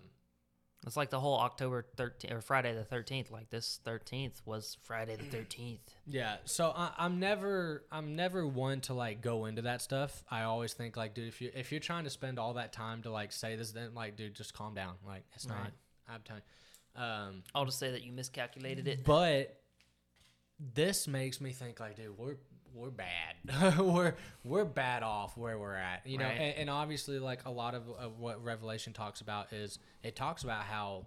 it's like the whole October thirteenth or Friday the thirteenth. Like this thirteenth was Friday the thirteenth. Yeah. So I, I'm never, I'm never one to like go into that stuff. I always think like, dude, if you if you're trying to spend all that time to like say this, then like, dude, just calm down. Like it's right. not. I'm telling. Um, I'll just say that you miscalculated it. But this makes me think like, dude, we're we're bad. we're we're bad off where we're at, you know. Right. And, and obviously, like a lot of, of what Revelation talks about is it talks about how,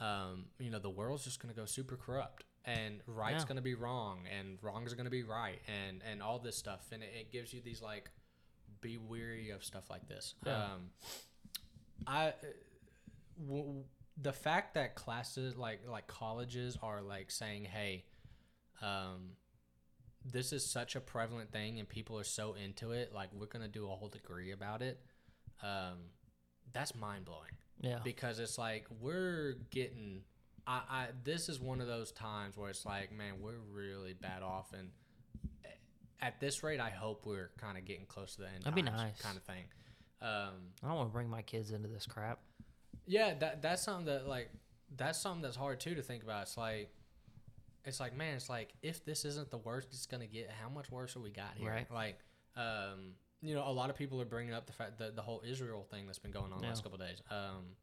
um, you know, the world's just gonna go super corrupt, and right's yeah. gonna be wrong, and wrong's gonna be right, and and all this stuff, and it, it gives you these like, be weary of stuff like this. Yeah. Um, I, w- the fact that classes like like colleges are like saying, hey, um. this is such a prevalent thing and people are so into it. Like we're going to do a whole degree about it. Um, that's mind blowing. Yeah. Because it's like, we're getting, I, I, this is one of those times where it's like, man, we're really bad off. And at this rate, I hope we're kind of getting close to the end. That'd be nice. Kind of thing. Um, I don't want to bring my kids into this crap. Yeah. That, that's something that like, that's something that's hard too to think about. It's like, It's like, man, it's like, if this isn't the worst it's going to get, how much worse have we got here? Right. Like, um, you know, a lot of people are bringing up the fact that the whole Israel thing that's been going on the yeah. last couple of days. Um,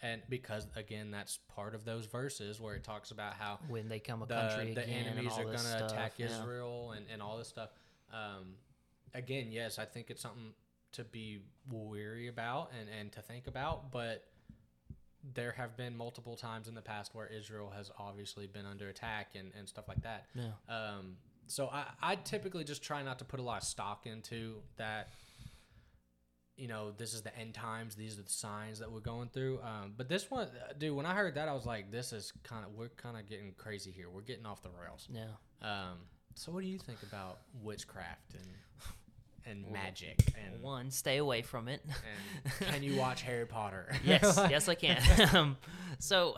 And because, again, that's part of those verses where it talks about how when they come a the, country, the again enemies and all are going to attack Israel yeah. and, and all this stuff. Um, again, yes, I think it's something to be weary about and, and to think about. But there have been multiple times in the past where Israel has obviously been under attack and, and stuff like that. Yeah. Um, so I, I typically just try not to put a lot of stock into that. You know, this is the end times. These are the signs that we're going through. Um, but this one, dude, when I heard that, I was like, this is kind of, we're kind of getting crazy here. We're getting off the rails. Yeah. Um, so what do you think about witchcraft and and magic? And one, stay away from it. And can you watch Harry Potter? Yes. Yes, I can. um, so,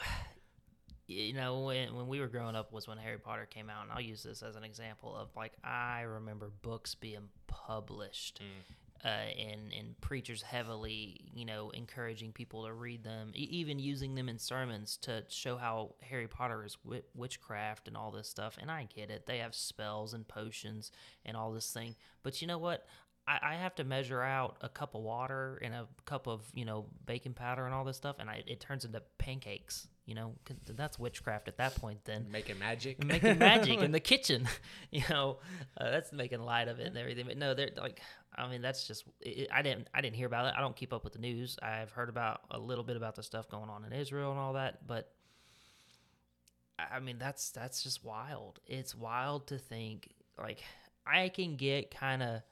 you know, when, when we were growing up was when Harry Potter came out. And I'll use this as an example of, like, I remember books being published. Mm. Uh, and, and preachers heavily, you know, encouraging people to read them, e- even using them in sermons to show how Harry Potter is w- witchcraft and all this stuff. And I get it. They have spells and potions and all this thing. But you know what? I, I have to measure out a cup of water and a cup of, you know, baking powder and all this stuff, and I, it turns into pancakes. You know, 'cause that's witchcraft at that point then. Making magic. Making magic in the kitchen. You know, uh, that's making light of it and everything. But no, they're like, I mean, that's just, it, I didn't I didn't hear about it. I don't keep up with the news. I've heard about a little bit about the stuff going on in Israel and all that. But, I mean, that's that's just wild. It's wild to think, like, I can get kind of,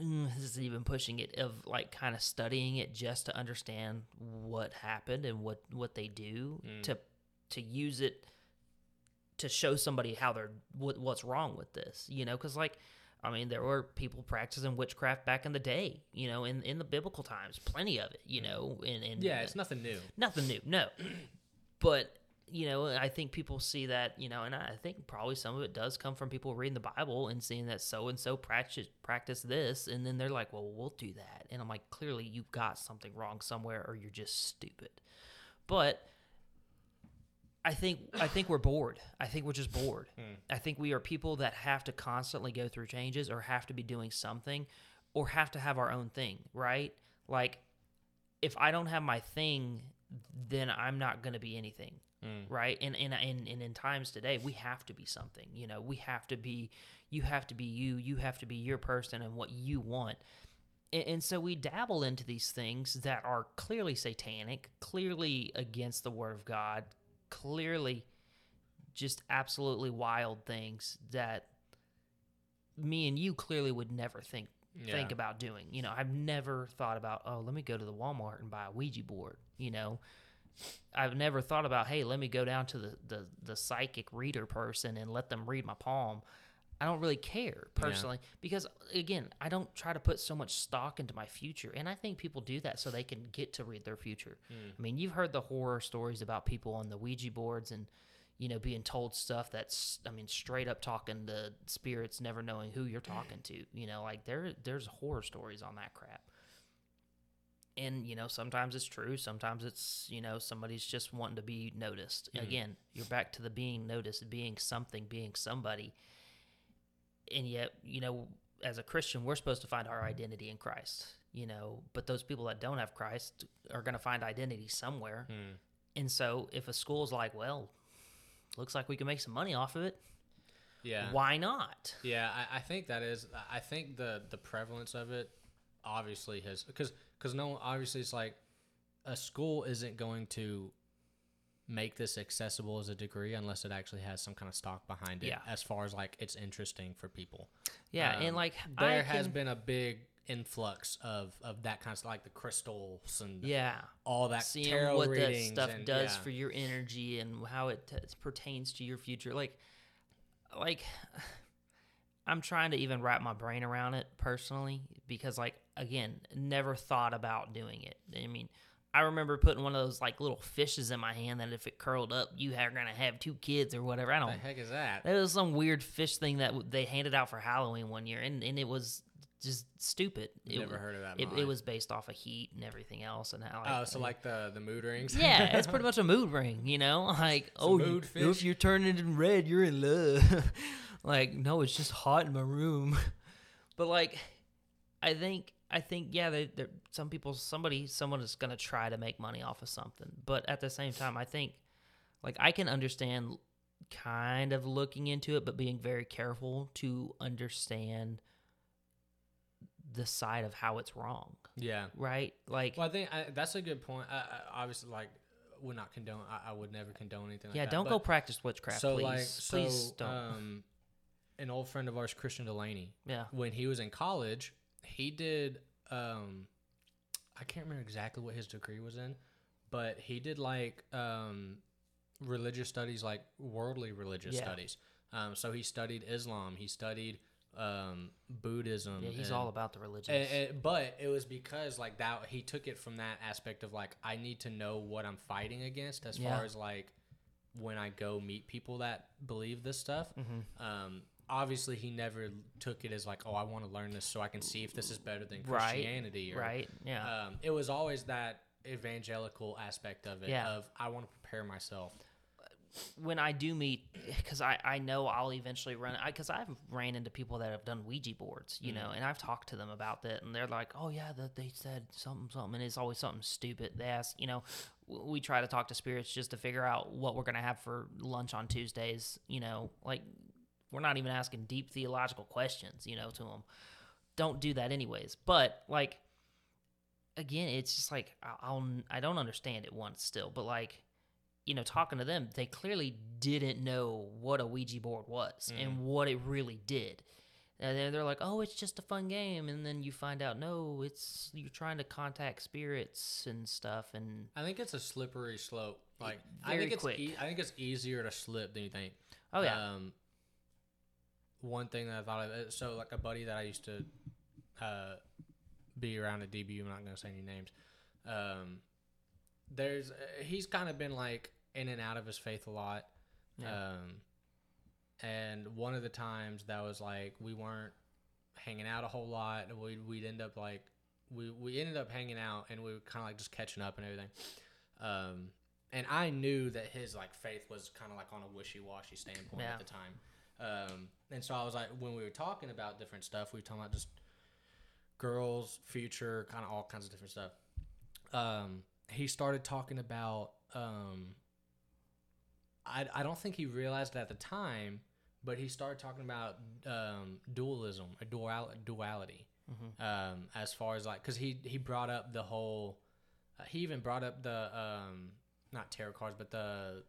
this isn't even pushing it, of like kind of studying it just to understand what happened and what, what they do mm. to to use it to show somebody how they're what, what's wrong with this, you know, because like I mean there were people practicing witchcraft back in the day, you know, in, in the biblical times, plenty of it, you know, and, and yeah, it's uh, nothing new, nothing new, no, but. You know, I think people see that, you know, and I think probably some of it does come from people reading the Bible and seeing that so-and-so practice, practice this, and then they're like, well, we'll do that. And I'm like, clearly you got something wrong somewhere or you're just stupid. But I think I think we're bored. I think we're just bored. Hmm. I think we are people that have to constantly go through changes or have to be doing something or have to have our own thing, right? Like, if I don't have my thing, then I'm not going to be anything. Mm. Right, and, and and and in times today, we have to be something. You know, we have to be. You have to be you. You have to be your person and what you want. And, and so we dabble into these things that are clearly satanic, clearly against the Word of God, clearly just absolutely wild things that me and you clearly would never think yeah. think about doing. You know, I've never thought about, oh, let me go to the Walmart and buy a Ouija board. You know. I've never thought about, hey, let me go down to the, the, the psychic reader person and let them read my palm. I don't really care, personally, yeah. because, again, I don't try to put so much stock into my future, and I think people do that so they can get to read their future. Mm. I mean, you've heard the horror stories about people on the Ouija boards and, you know, being told stuff that's, I mean, straight up talking to spirits, never knowing who you're talking to. You know, like, there there's horror stories on that crap. And, you know, sometimes it's true. Sometimes it's, you know, somebody's just wanting to be noticed. Mm. Again, you're back to the being noticed, being something, being somebody. And yet, you know, as a Christian, we're supposed to find our identity in Christ, you know. But those people that don't have Christ are going to find identity somewhere. Mm. And so if a school's like, well, looks like we can make some money off of it. Yeah. Why not? Yeah, I, I think that is, I think the, the prevalence of it obviously has, because... Because no, obviously, it's like a school isn't going to make this accessible as a degree unless it actually has some kind of stock behind it. Yeah. As far as like it's interesting for people. Yeah, um, and like there I has can... been a big influx of, of that kind of like the crystals and yeah, all that seeing tarot what that stuff and, does yeah. for your energy and how it, t- it pertains to your future. Like, like I'm trying to even wrap my brain around it personally because like. Again, never thought about doing it. I mean, I remember putting one of those like little fishes in my hand that if it curled up, you are gonna have two kids or whatever. I don't. What the heck is that? It was some weird fish thing that they handed out for Halloween one year, and, and it was just stupid. It, never heard of that. It, it was based off of heat and everything else, and how. Like, oh, so like the, the mood rings. Yeah, it's pretty much a mood ring, you know, like it's oh, mood you, fish. If you're turning red, you're in love. Like no, it's just hot in my room, but like I think. I think, yeah, they, they're, some people, somebody, someone is going to try to make money off of something. But at the same time, I think, like, I can understand kind of looking into it, but being very careful to understand the side of how it's wrong. Yeah. Right? Like, well, I think I, that's a good point. I, I obviously, like, would not condone, I, I would never condone anything like yeah, that. Yeah, don't but, go practice witchcraft, so please. Like, so, please don't. Um, an old friend of ours, Christian Delaney, yeah, when he was in college, he did, um, I can't remember exactly what his degree was in, but he did, like, um, religious studies, like worldly religious yeah. studies. Um, so he studied Islam, he studied um, Buddhism. Yeah, he's and, all about the religious. And, and, but it was because, like, that he took it from that aspect of, like, I need to know what I'm fighting against as yeah. far as, like, when I go meet people that believe this stuff. Mm-hmm. Um, obviously, he never took it as, like, oh, I want to learn this so I can see if this is better than Christianity. Right, or, right, yeah. Um, it was always that evangelical aspect of it, yeah. of I want to prepare myself. When I do meet, because I, I know I'll eventually run, because I've ran into people that have done Ouija boards, you mm-hmm. know, and I've talked to them about that, and they're like, oh, yeah, the, they said something, something, and it's always something stupid. They ask, you know, we try to talk to spirits just to figure out what we're going to have for lunch on Tuesdays, you know, like, we're not even asking deep theological questions, you know, to them. Don't do that anyways. But, like, again, it's just like, I'll, I don't understand it once still, but, like, you know, talking to them, they clearly didn't know what a Ouija board was mm. and what it really did. And then they're like, oh, it's just a fun game. And then you find out, no, it's, you're trying to contact spirits and stuff. And I think it's a slippery slope. Like, I think it's, e- I think it's easier to slip than you think. Oh, yeah. Um, one thing that I thought of, so, like, a buddy that I used to uh, be around at D B U, I'm not going to say any names, um, there's, he's kind of been, like, in and out of his faith a lot. Yeah. Um, and one of the times that was, like, we weren't hanging out a whole lot, and we'd, we'd end up, like, we, we ended up hanging out, and we were kind of, like, just catching up and everything. Um, and I knew that his, like, faith was kind of, like, on a wishy-washy standpoint yeah. at the time. Um, and so I was like, when we were talking about different stuff, we were talking about just girls, future, kind of all kinds of different stuff. Um, he started talking about, um, I, I don't think he realized it at the time, but he started talking about, um, dualism, a dual duality, mm-hmm. um, as far as, like, cause he, he brought up the whole, uh, he even brought up the, um, not tarot cards, but the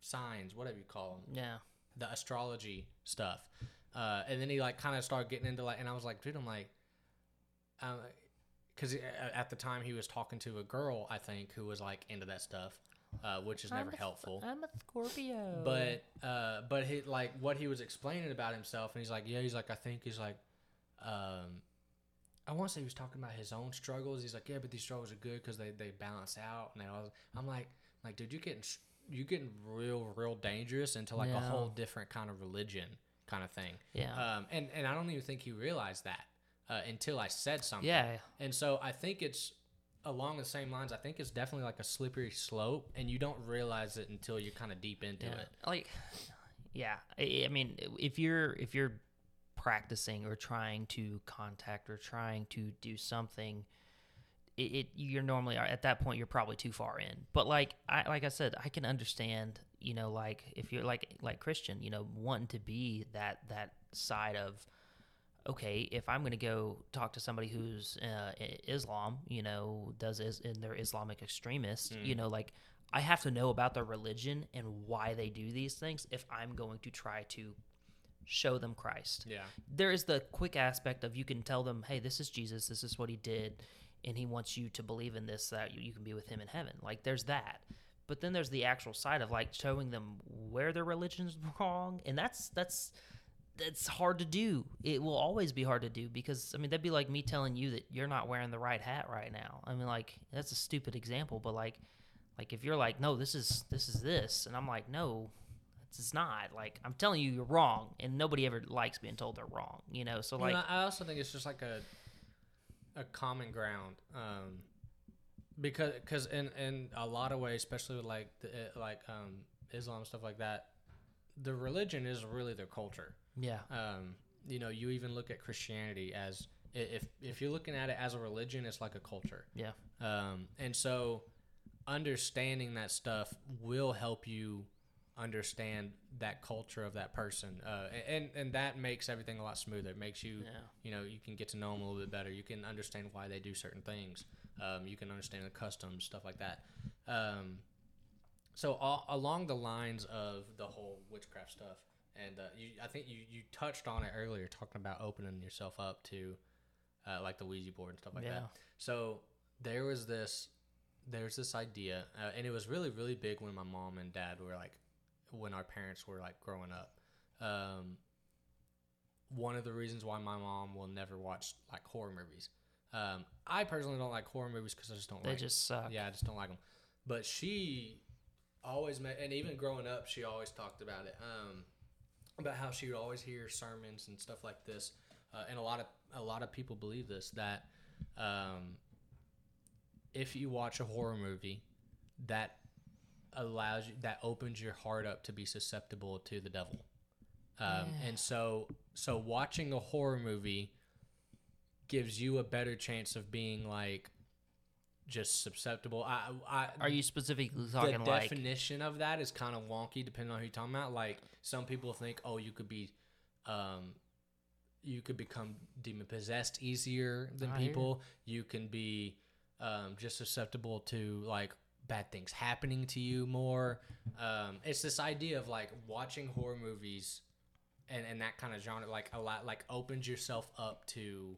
signs, whatever you call them. Yeah. The astrology stuff, uh, and then he, like, kind of started getting into, like, and I was like, dude, I'm like, because um, at the time he was talking to a girl, I think, who was, like, into that stuff, uh, which is never I'm a, helpful. I'm a Scorpio, but uh, but he, like, what he was explaining about himself, and he's like, yeah, he's like, I think he's like, um, I want to say he was talking about his own struggles. He's like, yeah, but these struggles are good because they, they balance out, and all. I'm like, like, dude, you're getting. Sh- you're getting real, real dangerous into, like, yeah. a whole different kind of religion kind of thing. Yeah. Um, and, and I don't even think he realized that uh, until I said something. Yeah. And so I think it's along the same lines. I think it's definitely, like, a slippery slope, and you don't realize it until you're kind of deep into yeah. it. Like, yeah. I, I mean, if you're, if you're practicing or trying to contact or trying to do something, It, it you're normally at that point you're probably too far in. But like I like I said, I can understand, you know, like if you're like like Christian, you know, wanting to be that that side of, okay, if I'm going to go talk to somebody who's uh, Islam, you know, does is and they're Islamic extremists, mm. you know, like I have to know about their religion and why they do these things if I'm going to try to show them Christ. Yeah, there is the quick aspect of you can tell them, hey, this is Jesus, this is what he did. And he wants you to believe in this, that you can be with him in heaven. Like, there's that. But then there's the actual side of, like, showing them where their religion's wrong. And that's that's that's hard to do. It will always be hard to do because, I mean, that'd be like me telling you that you're not wearing the right hat right now. I mean, like, that's a stupid example. But, like, like if you're like, no, this is this is this. And I'm like, no, it's not. Like, I'm telling you you're wrong. And nobody ever likes being told they're wrong, you know. So, like, you know, I also think it's just like a... a common ground, um, because because in, in a lot of ways, especially with like the, like um, Islam stuff like that, the religion is really their culture. Yeah. Um, you know, you even look at Christianity as If if you're looking at it as a religion, it's like a culture. Yeah. Um, and so understanding that stuff will help you understand that culture of that person, uh, and and that makes everything a lot smoother. It makes you, yeah. you know, you can get to know them a little bit better. You can understand why they do certain things. Um, you can understand the customs, stuff like that. Um, so all, along the lines of the whole witchcraft stuff, and uh, you, I think you, you touched on it earlier, talking about opening yourself up to uh, like the Ouija board and stuff like yeah. that. So there was this, there's this idea, uh, and it was really, really big when my mom and dad were like, when our parents were like growing up. Um, one of the reasons why my mom will never watch like horror movies. Um, I personally don't like horror movies because I just don't they like them. They just suck. Yeah, I just don't like them. But she always, met, and even growing up, she always talked about it, um, about how she would always hear sermons and stuff like this. Uh, and a lot of a lot of people believe this, that um, if you watch a horror movie, that allows you, that opens your heart up to be susceptible to the devil. Um, yeah. And so, so watching a horror movie gives you a better chance of being like just susceptible. I, I, Are you specifically talking the like... The definition of that is kind of wonky depending on who you're talking about. Like, some people think, oh, you could be... Um, you could become demon-possessed easier than I people. Hear. You can be um, just susceptible to, like, bad things happening to you more. Um, it's this idea of, like, watching horror movies and, and that kind of genre, like, a lot, like, opens yourself up to...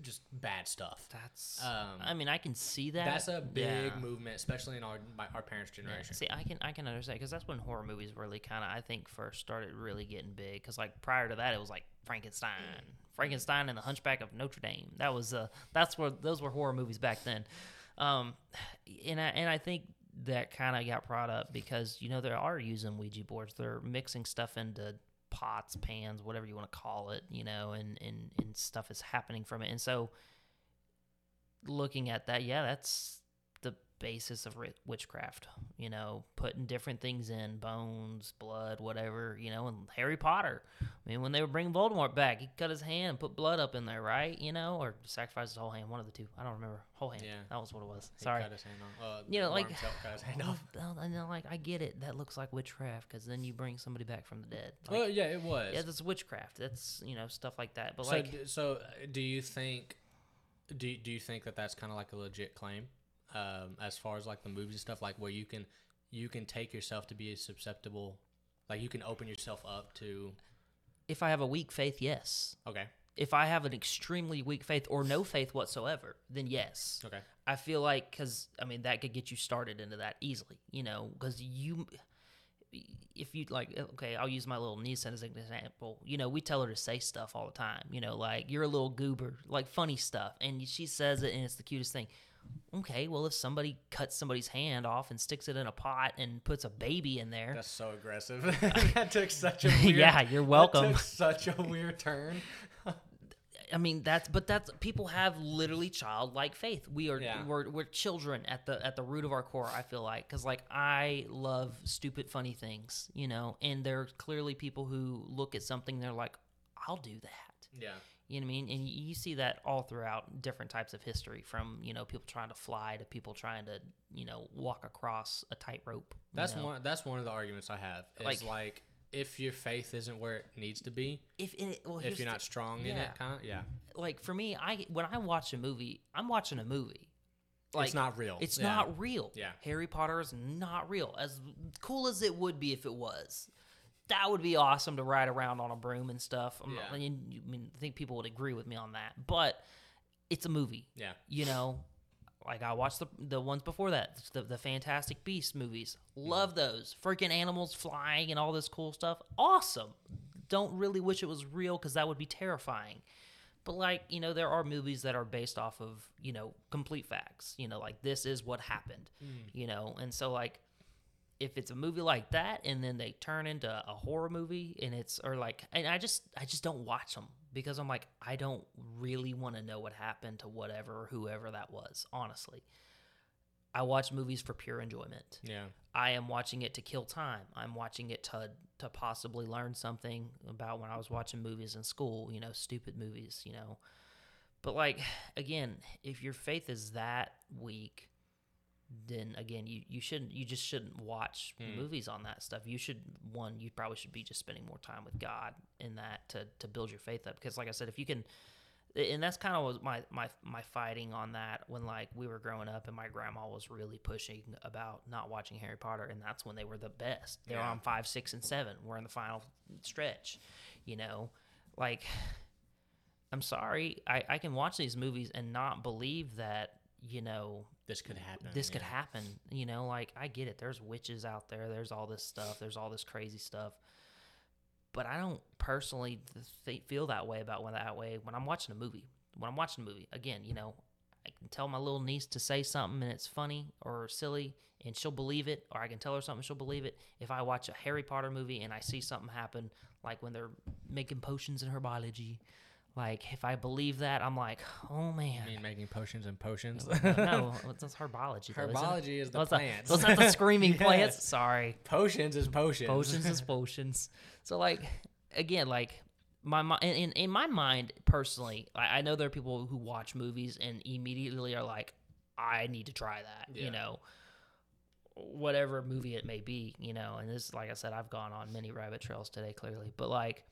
just bad stuff. That's um, I mean, I can see that. That's a big yeah. movement, especially in our my, our parents' generation. Yeah. See, I can I can understand, because that's when horror movies really kind of, I think, first started really getting big. Because like prior to that, it was like Frankenstein, Frankenstein and the Hunchback of Notre Dame. That was uh, that's where those were horror movies back then. Um, and I and I think that kind of got brought up because you know they are using Ouija boards. They're mixing stuff into pots, pans, whatever you want to call it, you know, and, and, and stuff is happening from it. And so looking at that, yeah, that's the basis of witchcraft, you know, putting different things in, bones, blood, whatever, you know, and Harry Potter. I mean, when they were bringing Voldemort back, he cut his hand, put blood up in there, right? You know, or sacrificed his whole hand, one of the two. I don't remember. Whole hand. Yeah. That was what it was. Sorry. He cut his hand off. Uh, you know, like, cut his hand off. And then, like, I get it. That looks like witchcraft because then you bring somebody back from the dead. Like, well, yeah, it was. Yeah, that's witchcraft. That's, you know, stuff like that. But, so, like. D- so, do you think, do, do you think that that's kind of like a legit claim? Um, as far as like the movies and stuff, like where you can, you can take yourself to be as susceptible, like you can open yourself up to. If I have a weak faith, yes. Okay. If I have an extremely weak faith or no faith whatsoever, then yes. Okay. I feel like, because I mean that could get you started into that easily, you know, because you, if you like, okay, I'll use my little niece as an example. You know, we tell her to say stuff all the time. You know, like you're a little goober, like funny stuff, and she says it, and it's the cutest thing. Okay, well, if somebody cuts somebody's hand off and sticks it in a pot and puts a baby in there. That's so aggressive. That took such a weird... Yeah, you're welcome. That took such a weird turn. I mean, that's... But that's... People have literally childlike faith. We are... Yeah. We're, we're children at the at the root of our core, I feel like. Because, like, I love stupid, funny things, you know? And there are clearly people who look at something and they're like, I'll do that. Yeah. You know what I mean? And you see that all throughout different types of history, from, you know, people trying to fly to people trying to, you know, walk across a tightrope. That's know? one That's one of the arguments I have. It's like, like, if your faith isn't where it needs to be, if it, well, if you're not strong the, in yeah. it, kind of, yeah. Like, for me, I when I watch a movie, I'm watching a movie. Like, it's not real. It's yeah. not real. Yeah. Harry Potter is not real. As cool as it would be if it was. That would be awesome to ride around on a broom and stuff. I'm yeah. not, I mean, I think people would agree with me on that, but it's a movie. Yeah. You know, like I watched the the ones before that, the, the Fantastic Beasts movies. Love yeah. those. Freaking animals flying and all this cool stuff. Awesome. Don't really wish it was real because that would be terrifying. But like, you know, there are movies that are based off of, you know, complete facts. You know, like this is what happened, mm. you know, and so like, if it's a movie like that and then they turn into a horror movie and it's or like and I just I just don't watch them because I'm like I don't really want to know what happened to whatever or whoever that was, honestly. I watch movies for pure enjoyment. Yeah. I am watching it to kill time. I'm watching it to to possibly learn something about when I was watching movies in school, you know, stupid movies, you know. But, like, again, if your faith is that weak, then, again, you, you shouldn't you just shouldn't watch mm. movies on that stuff. You should, one, you probably should be just spending more time with God in that to, to build your faith up. Because, like I said, if you can – and that's kind of my, my, my fighting on that when, like, we were growing up and my grandma was really pushing about not watching Harry Potter, and that's when they were the best. They yeah. were on five, six, and seven. We're in the final stretch, you know. Like – I'm sorry, I, I can watch these movies and not believe that, you know... This could happen. This yeah. could happen. You know, like, I get it. There's witches out there. There's all this stuff. There's all this crazy stuff. But I don't personally th- feel that way about when that way when I'm watching a movie. When I'm watching a movie, again, you know, I can tell my little niece to say something and it's funny or silly and she'll believe it, or I can tell her something, she'll believe it. If I watch a Harry Potter movie and I see something happen, like when they're making potions in herbology... Like, if I believe that, I'm like, oh, man. You mean making potions and potions? No, no, that's herbology. Though, herbology is the that's plants. Those not the screaming yeah. plants. Sorry. Potions is potions. Potions is potions. So, like, again, like, my in, in my mind, personally, I, I know there are people who watch movies and immediately are like, I need to try that, yeah. you know, whatever movie it may be, you know. And this, like I said, I've gone on many rabbit trails today, clearly. But, like,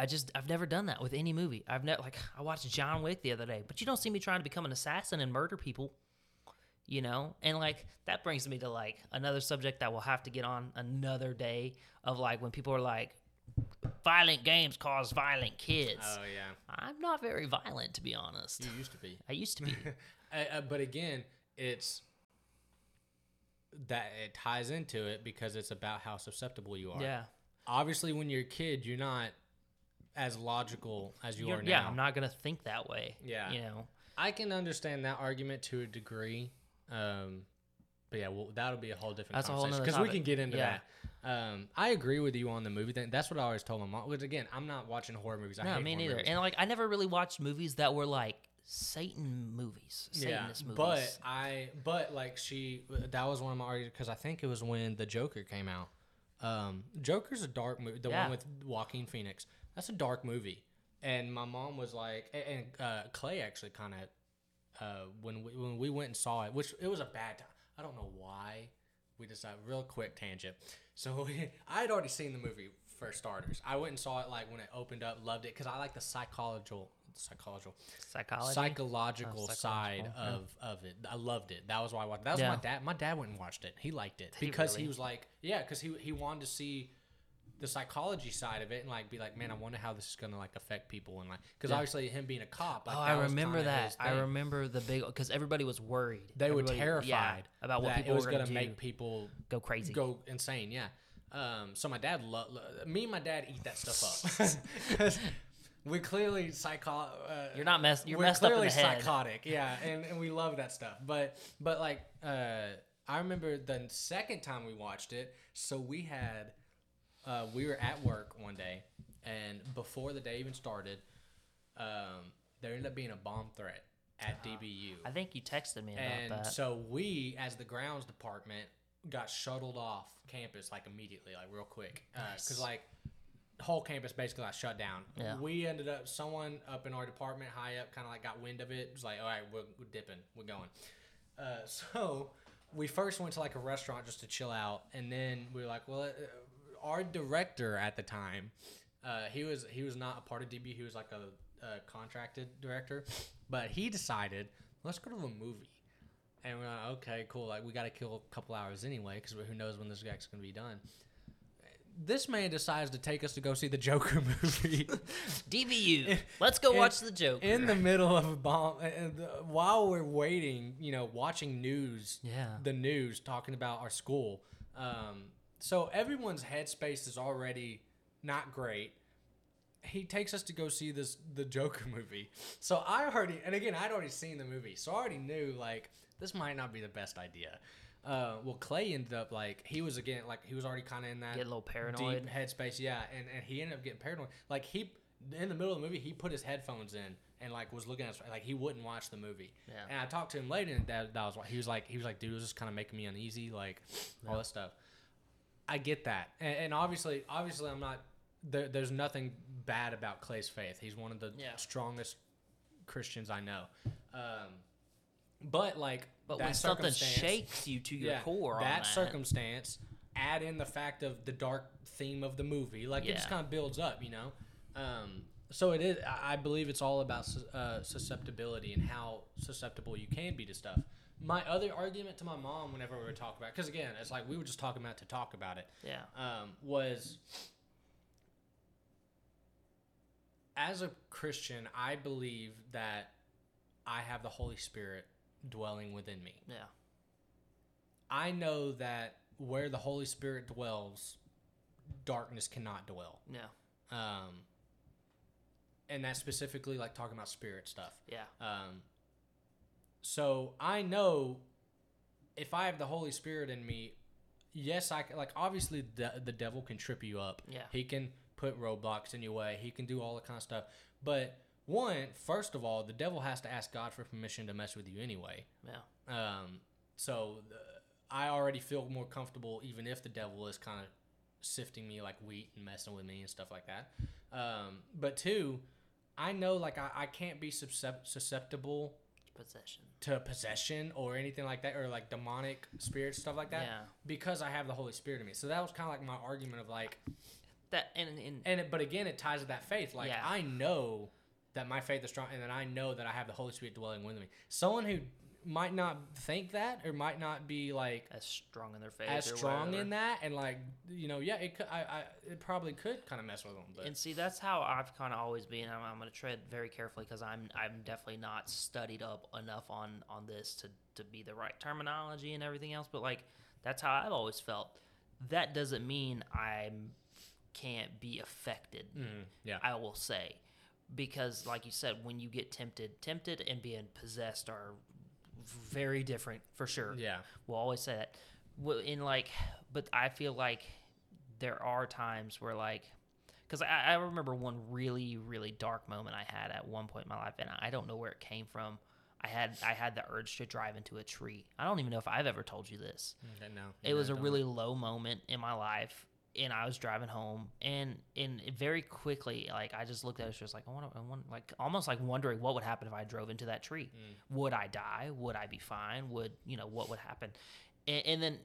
I just, I've never done that with any movie. I've never, like, I watched John Wick the other day, but you don't see me trying to become an assassin and murder people, you know? And, like, that brings me to, like, another subject that we'll have to get on another day of, like, when people are like, violent games cause violent kids. Oh, yeah. I'm not very violent, to be honest. You used to be. I used to be. uh, but, again, it's that it ties into it because it's about how susceptible you are. Yeah. Obviously, when you're a kid, you're not as logical as you You're, are now. Yeah, I'm not going to think that way. Yeah. You know. I can understand that argument to a degree. Um, but yeah, well, that'll be a whole different That's conversation. Because we can get into yeah. that. Um, I agree with you on the movie thing. That's what I always told my mom. Because again, I'm not watching horror movies. I no, hate me neither. Movies. And like, I never really watched movies that were like Satan movies. Satanist yeah, movies. But I, but like she, that was one of my arguments. Because I think it was when The Joker came out. Um, Joker's a dark movie. The yeah. one with Joaquin Phoenix. That's a dark movie. And my mom was like, and uh, Clay actually kind of, uh, when we, when we went and saw it, which it was a bad time. I don't know why we decided, real quick tangent. So I had already seen the movie for starters. I went and saw it like when it opened up, loved it. Cause I like the psychological, psychological, Psychology? psychological oh, side yeah. of, of it. I loved it. That was why I watched it. That was yeah. my dad. My dad went and watched it. He liked it Did because he, really? he was like, yeah, cause he, he wanted to see the psychology side of it and like be like, man, I wonder how this is gonna like affect people and like, because yeah. obviously him being a cop. Like, oh, I remember that. I remember the big because everybody was worried. They everybody, were terrified yeah, about what people it was were gonna, gonna make people go crazy, go insane. Yeah. Um. So my dad, lo- lo- me and my dad eat that stuff up. We're clearly psycho. Uh, you're not messed. You're we're messed up in the head. Psychotic. Yeah, and, and we love that stuff. But but like, uh, I remember the second time we watched it. So we had. Uh, we were at work one day, and before the day even started, um, there ended up being a bomb threat at uh, D B U. I think you texted me about and that. And so we, as the grounds department, got shuttled off campus like immediately, like real quick, because nice. uh, like the whole campus basically got shut down. Yeah. We ended up someone up in our department, high up, kind of like got wind of it. It was like, all right, we're, we're dipping, we're going. Uh, so we first went to like a restaurant just to chill out, and then we were like, well. Uh, Our director at the time, uh, he was he was not a part of D B U. He was like a, a contracted director, but he decided let's go to a movie, and we're like, okay, cool. Like we got to kill a couple hours anyway because who knows when this guy's gonna be done. This man decides to take us to go see the Joker movie. D B U, let's go in, watch the Joker. In the middle of a bomb, and the, while we're waiting, you know, watching news, yeah, the news talking about our school. Um, So everyone's headspace is already not great. He takes us to go see this the Joker movie. So I already, and again, I'd already seen the movie. So I already knew, like, this might not be the best idea. Uh, well, Clay ended up, like, he was, again, like, he was already kind of in that. Get a little paranoid. Deep headspace, yeah. And, and he ended up getting paranoid. Like, he, in the middle of the movie, he put his headphones in and, like, was looking at us, like, he wouldn't watch the movie. Yeah. And I talked to him later, and that, that was why. He was like, he was like, dude, it was just kind of making me uneasy, like, yeah. all that stuff. I get that, and, and obviously, obviously, I'm not. There, there's nothing bad about Clay's faith. He's one of the yeah. strongest Christians I know. Um, but like, but when something shakes you to your yeah, core, on that, that circumstance, add in the fact of the dark theme of the movie, like yeah. it just kind of builds up, you know. Um, so it is. I believe it's all about uh, susceptibility and how susceptible you can be to stuff. My other argument to my mom whenever we were talking about, because again, it's like we were just talking about to talk about it. Yeah. Um, was as a Christian, I believe that I have the Holy Spirit dwelling within me. Yeah. I know that where the Holy Spirit dwells, darkness cannot dwell. Yeah. Um, and that's specifically like talking about spirit stuff. Yeah. Um. So I know if I have the Holy Spirit in me, yes, I can, like obviously the, the devil can trip you up. Yeah. He can put roadblocks in your way. He can do all that kind of stuff. But one, first of all, the devil has to ask God for permission to mess with you anyway. Yeah. Um. So the, I already feel more comfortable even if the devil is kind of sifting me like wheat and messing with me and stuff like that. Um. But two, I know like I, I can't be susceptible possession to possession or anything like that, or like demonic spirits, stuff like that, yeah. because I have the Holy Spirit in me. So that was kind of like my argument of like that, and and, and it, but again, it ties to that faith. Like yeah. I know that my faith is strong, and then I know that I have the Holy Spirit dwelling within me. Someone who might not think that, or might not be like as strong in their faith, as or strong whatever. in that, and like you know, yeah, it could, I, I, it probably could kind of mess with them. But. And see, that's how I've kind of always been. I'm, I'm going to tread very carefully because I'm, I'm definitely not studied up enough on, on this to, to be the right terminology and everything else. But like, that's how I've always felt. That doesn't mean I can't be affected. Mm, yeah, I will say, because like you said, when you get tempted, tempted and being possessed are very different for sure. Yeah, we'll always say that. Well, in like, but I feel like there are times where like, because I, I remember one really really dark moment I had at one point in my life, and I don't know where it came from. I had I had the urge to drive into a tree. I don't even know if I've ever told you this. Okay, no, it was no, a really low moment in my life, and I was driving home, and and very quickly, like I just looked at it, she was like, I want to, I want, like almost like wondering what would happen if I drove into that tree. Mm. Would I die? Would I be fine? Would you know what would happen? And, and then,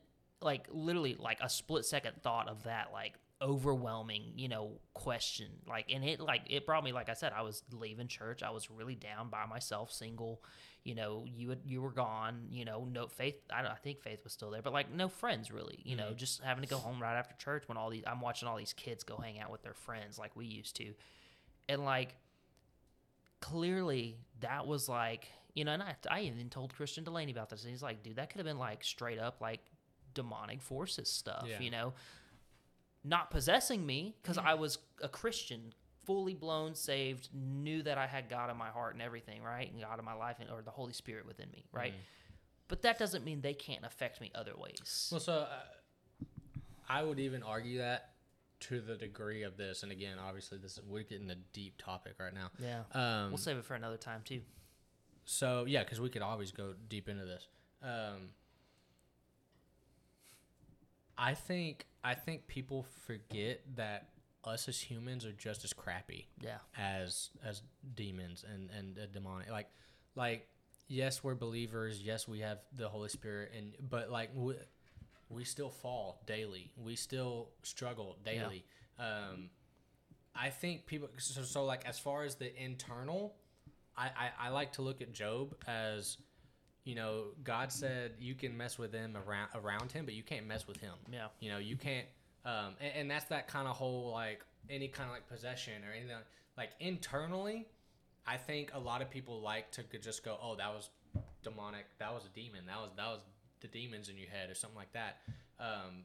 like literally, like a split second thought of that, like overwhelming, you know, question, like, and it like it brought me, like I said, I was leaving church, I was really down by myself, single. You know, you had, you were gone, you know, no faith. I, don't, I think faith was still there, but like no friends really, you mm-hmm. know, just having to go home right after church when all these, I'm watching all these kids go hang out with their friends like we used to. And like, clearly that was like, you know, and I, I even told Christian Delaney about this, and he's like, dude, that could have been like straight up like demonic forces stuff, yeah. you know, not possessing me because mm-hmm. I was a Christian, fully blown, saved, knew that I had God in my heart and everything, right? And God in my life, and or the Holy Spirit within me, right? Mm. But that doesn't mean they can't affect me other ways. Well, so uh, I would even argue that to the degree of this, and again, obviously, this we're getting a deep topic right now. Yeah, um, we'll save it for another time too. So yeah, because we could always go deep into this. Um, I think I think people forget that us as humans are just as crappy yeah. as as demons and, and uh, demonic. Like, like yes, we're believers. Yes, we have the Holy Spirit, and but like we, we still fall daily. We still struggle daily. Yeah. Um, I think people – so so like as far as the internal, I, I, I like to look at Job as, you know, God said you can mess with him around, around him, but you can't mess with him. Yeah. You know, you can't – Um, and, and that's that kind of whole, like, any kind of, like, possession or anything. Like, internally, I think a lot of people like to just go, oh, that was demonic. That was a demon. That was that was the demons in your head or something like that. Um,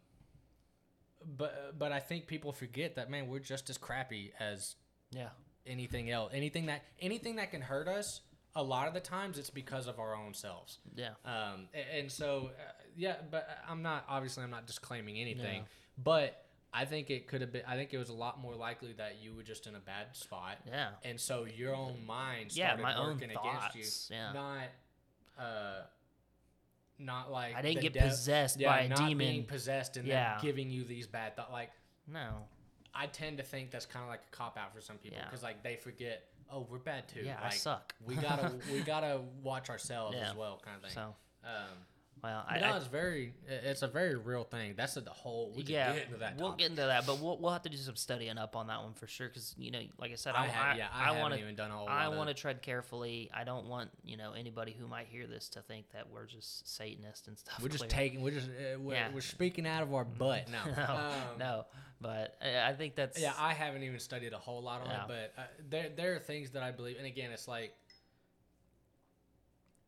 but but I think people forget that, man, we're just as crappy as yeah. anything else. Anything that anything that can hurt us, a lot of the times it's because of our own selves. Yeah. Um, and, and so, uh, yeah, but I'm not, obviously, I'm not disclaiming anything. No. But I think it could have been. I think it was a lot more likely that you were just in a bad spot. Yeah. And so your own mind started yeah, my working own thoughts. against you. Yeah. Not, uh, not like I didn't get dev- possessed yeah, by a not demon. Being possessed and yeah. then giving you these bad thoughts. Like no, I tend to think that's kind of like a cop out for some people because yeah. like they forget oh, we're bad too. Yeah, like, I suck. we gotta we gotta watch ourselves yeah. as well, kind of thing. So, um, well, I, no, I, it's very it's a very real thing. That's a, the whole. We can yeah, get into that. Topic. We'll get into that, but we'll we'll have to do some studying up on that one for sure. Because you know, like I said, I, I have, yeah, I, I haven't wanna, even done all. I want to tread carefully. I don't want you know anybody who might hear this to think that we're just Satanists and stuff. We're just clear. taking. We're just uh, we're, yeah. we're speaking out of our butt. No, no, um, no. But I think that's. Yeah, I haven't even studied a whole lot on no. it, but uh, there there are things that I believe, and again, it's like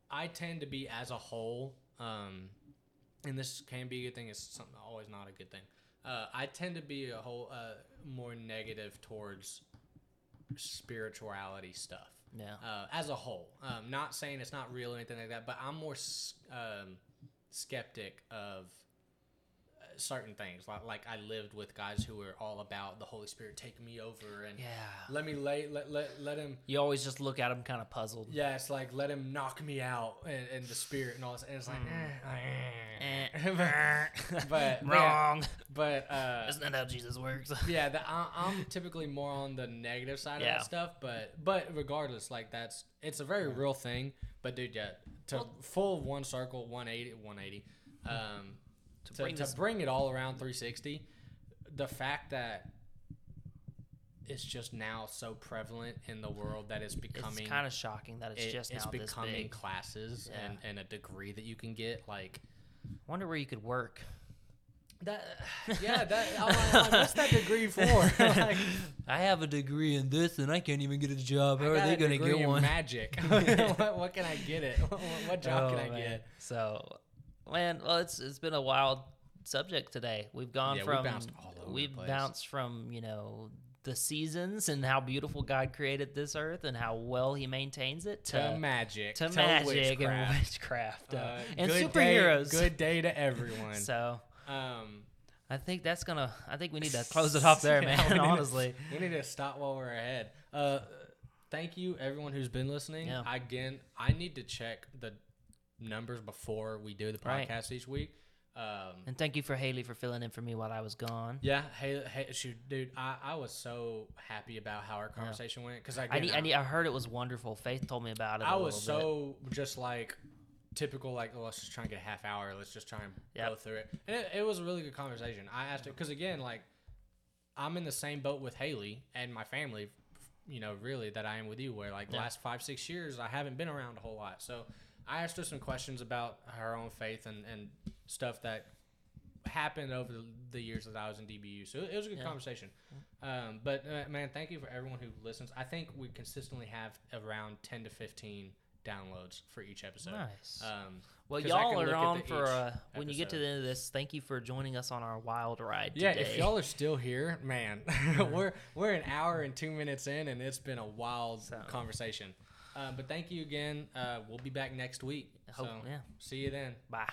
I tend to be as a whole. Um, and this can be a good thing. It's something always not a good thing. Uh, I tend to be a whole uh, more negative towards spirituality stuff. Yeah. Uh, as a whole, um, not saying it's not real or anything like that, but I'm more um skeptic of certain things. Like, like I lived with guys who were all about the Holy Spirit taking me over and yeah. let me lay let, let let him. You always just look at him kind of puzzled. Yeah, it's like let him knock me out and, and the Spirit and all this. And it's like, mm. eh, but wrong. Yeah, but uh, that's not how Jesus works. yeah, the, I, I'm typically more on the negative side yeah. of that stuff. But but regardless, like that's it's a very real thing. But dude, yeah, to well, full one circle, one eighty, one eighty Um, To, to, bring, to bring it all around three sixty, the fact that it's just now so prevalent in the world that it's becoming... It's kind of shocking that it's it, just it's now this big. It's becoming classes yeah. and, and a degree that you can get. Like, I wonder where you could work. That yeah, that I'm like, I'm like, what's that degree for? Like, I have a degree in this, and I can't even get a job. How are they going to get one? Magic. what, what can I get it? What, what job oh, can I man. get? So... Man, well, it's it's been a wild subject today. We've gone yeah, from we bounced all over we've the place. bounced from you know the seasons and how beautiful God created this earth and how well He maintains it to, to magic, to, to magic witchcraft. and witchcraft, uh, uh, and good superheroes. Day, good day to everyone. so, um, I think that's gonna. I think we need to close it off there, yeah, man. We honestly, to, we need to stop while we're ahead. Uh, thank you, everyone who's been listening. Yeah. Again, I need to check the. numbers before we do the podcast right. each week. Um, and thank you for Haley for filling in for me while I was gone. Yeah, Haley, Haley she, dude, I, I was so happy about how our conversation yeah. went because I, I, I, I I heard it was wonderful. Faith told me about it. I a was so bit. just like typical, like oh, let's just try and get a half hour. Let's just try and yep. go through it. And it, it was a really good conversation. I asked her because again, like I'm in the same boat with Haley and my family. You know, really that I am with you. Where like yeah. the last five six years, I haven't been around a whole lot. So. I asked her some questions about her own faith and, and stuff that happened over the, the years that I was in D B U. So it was a good yeah. conversation. Um, but, uh, man, thank you for everyone who listens. I think we consistently have around ten to fifteen downloads for each episode. Nice. Um, well, y'all are on for a, when you get to the end of this, thank you for joining us on our wild ride today. Yeah, if y'all are still here, man, we're, we're an hour and two minutes in, and it's been a wild so. conversation. Uh, but thank you again. Uh, we'll be back next week. Hope, so, yeah. See you then. Bye.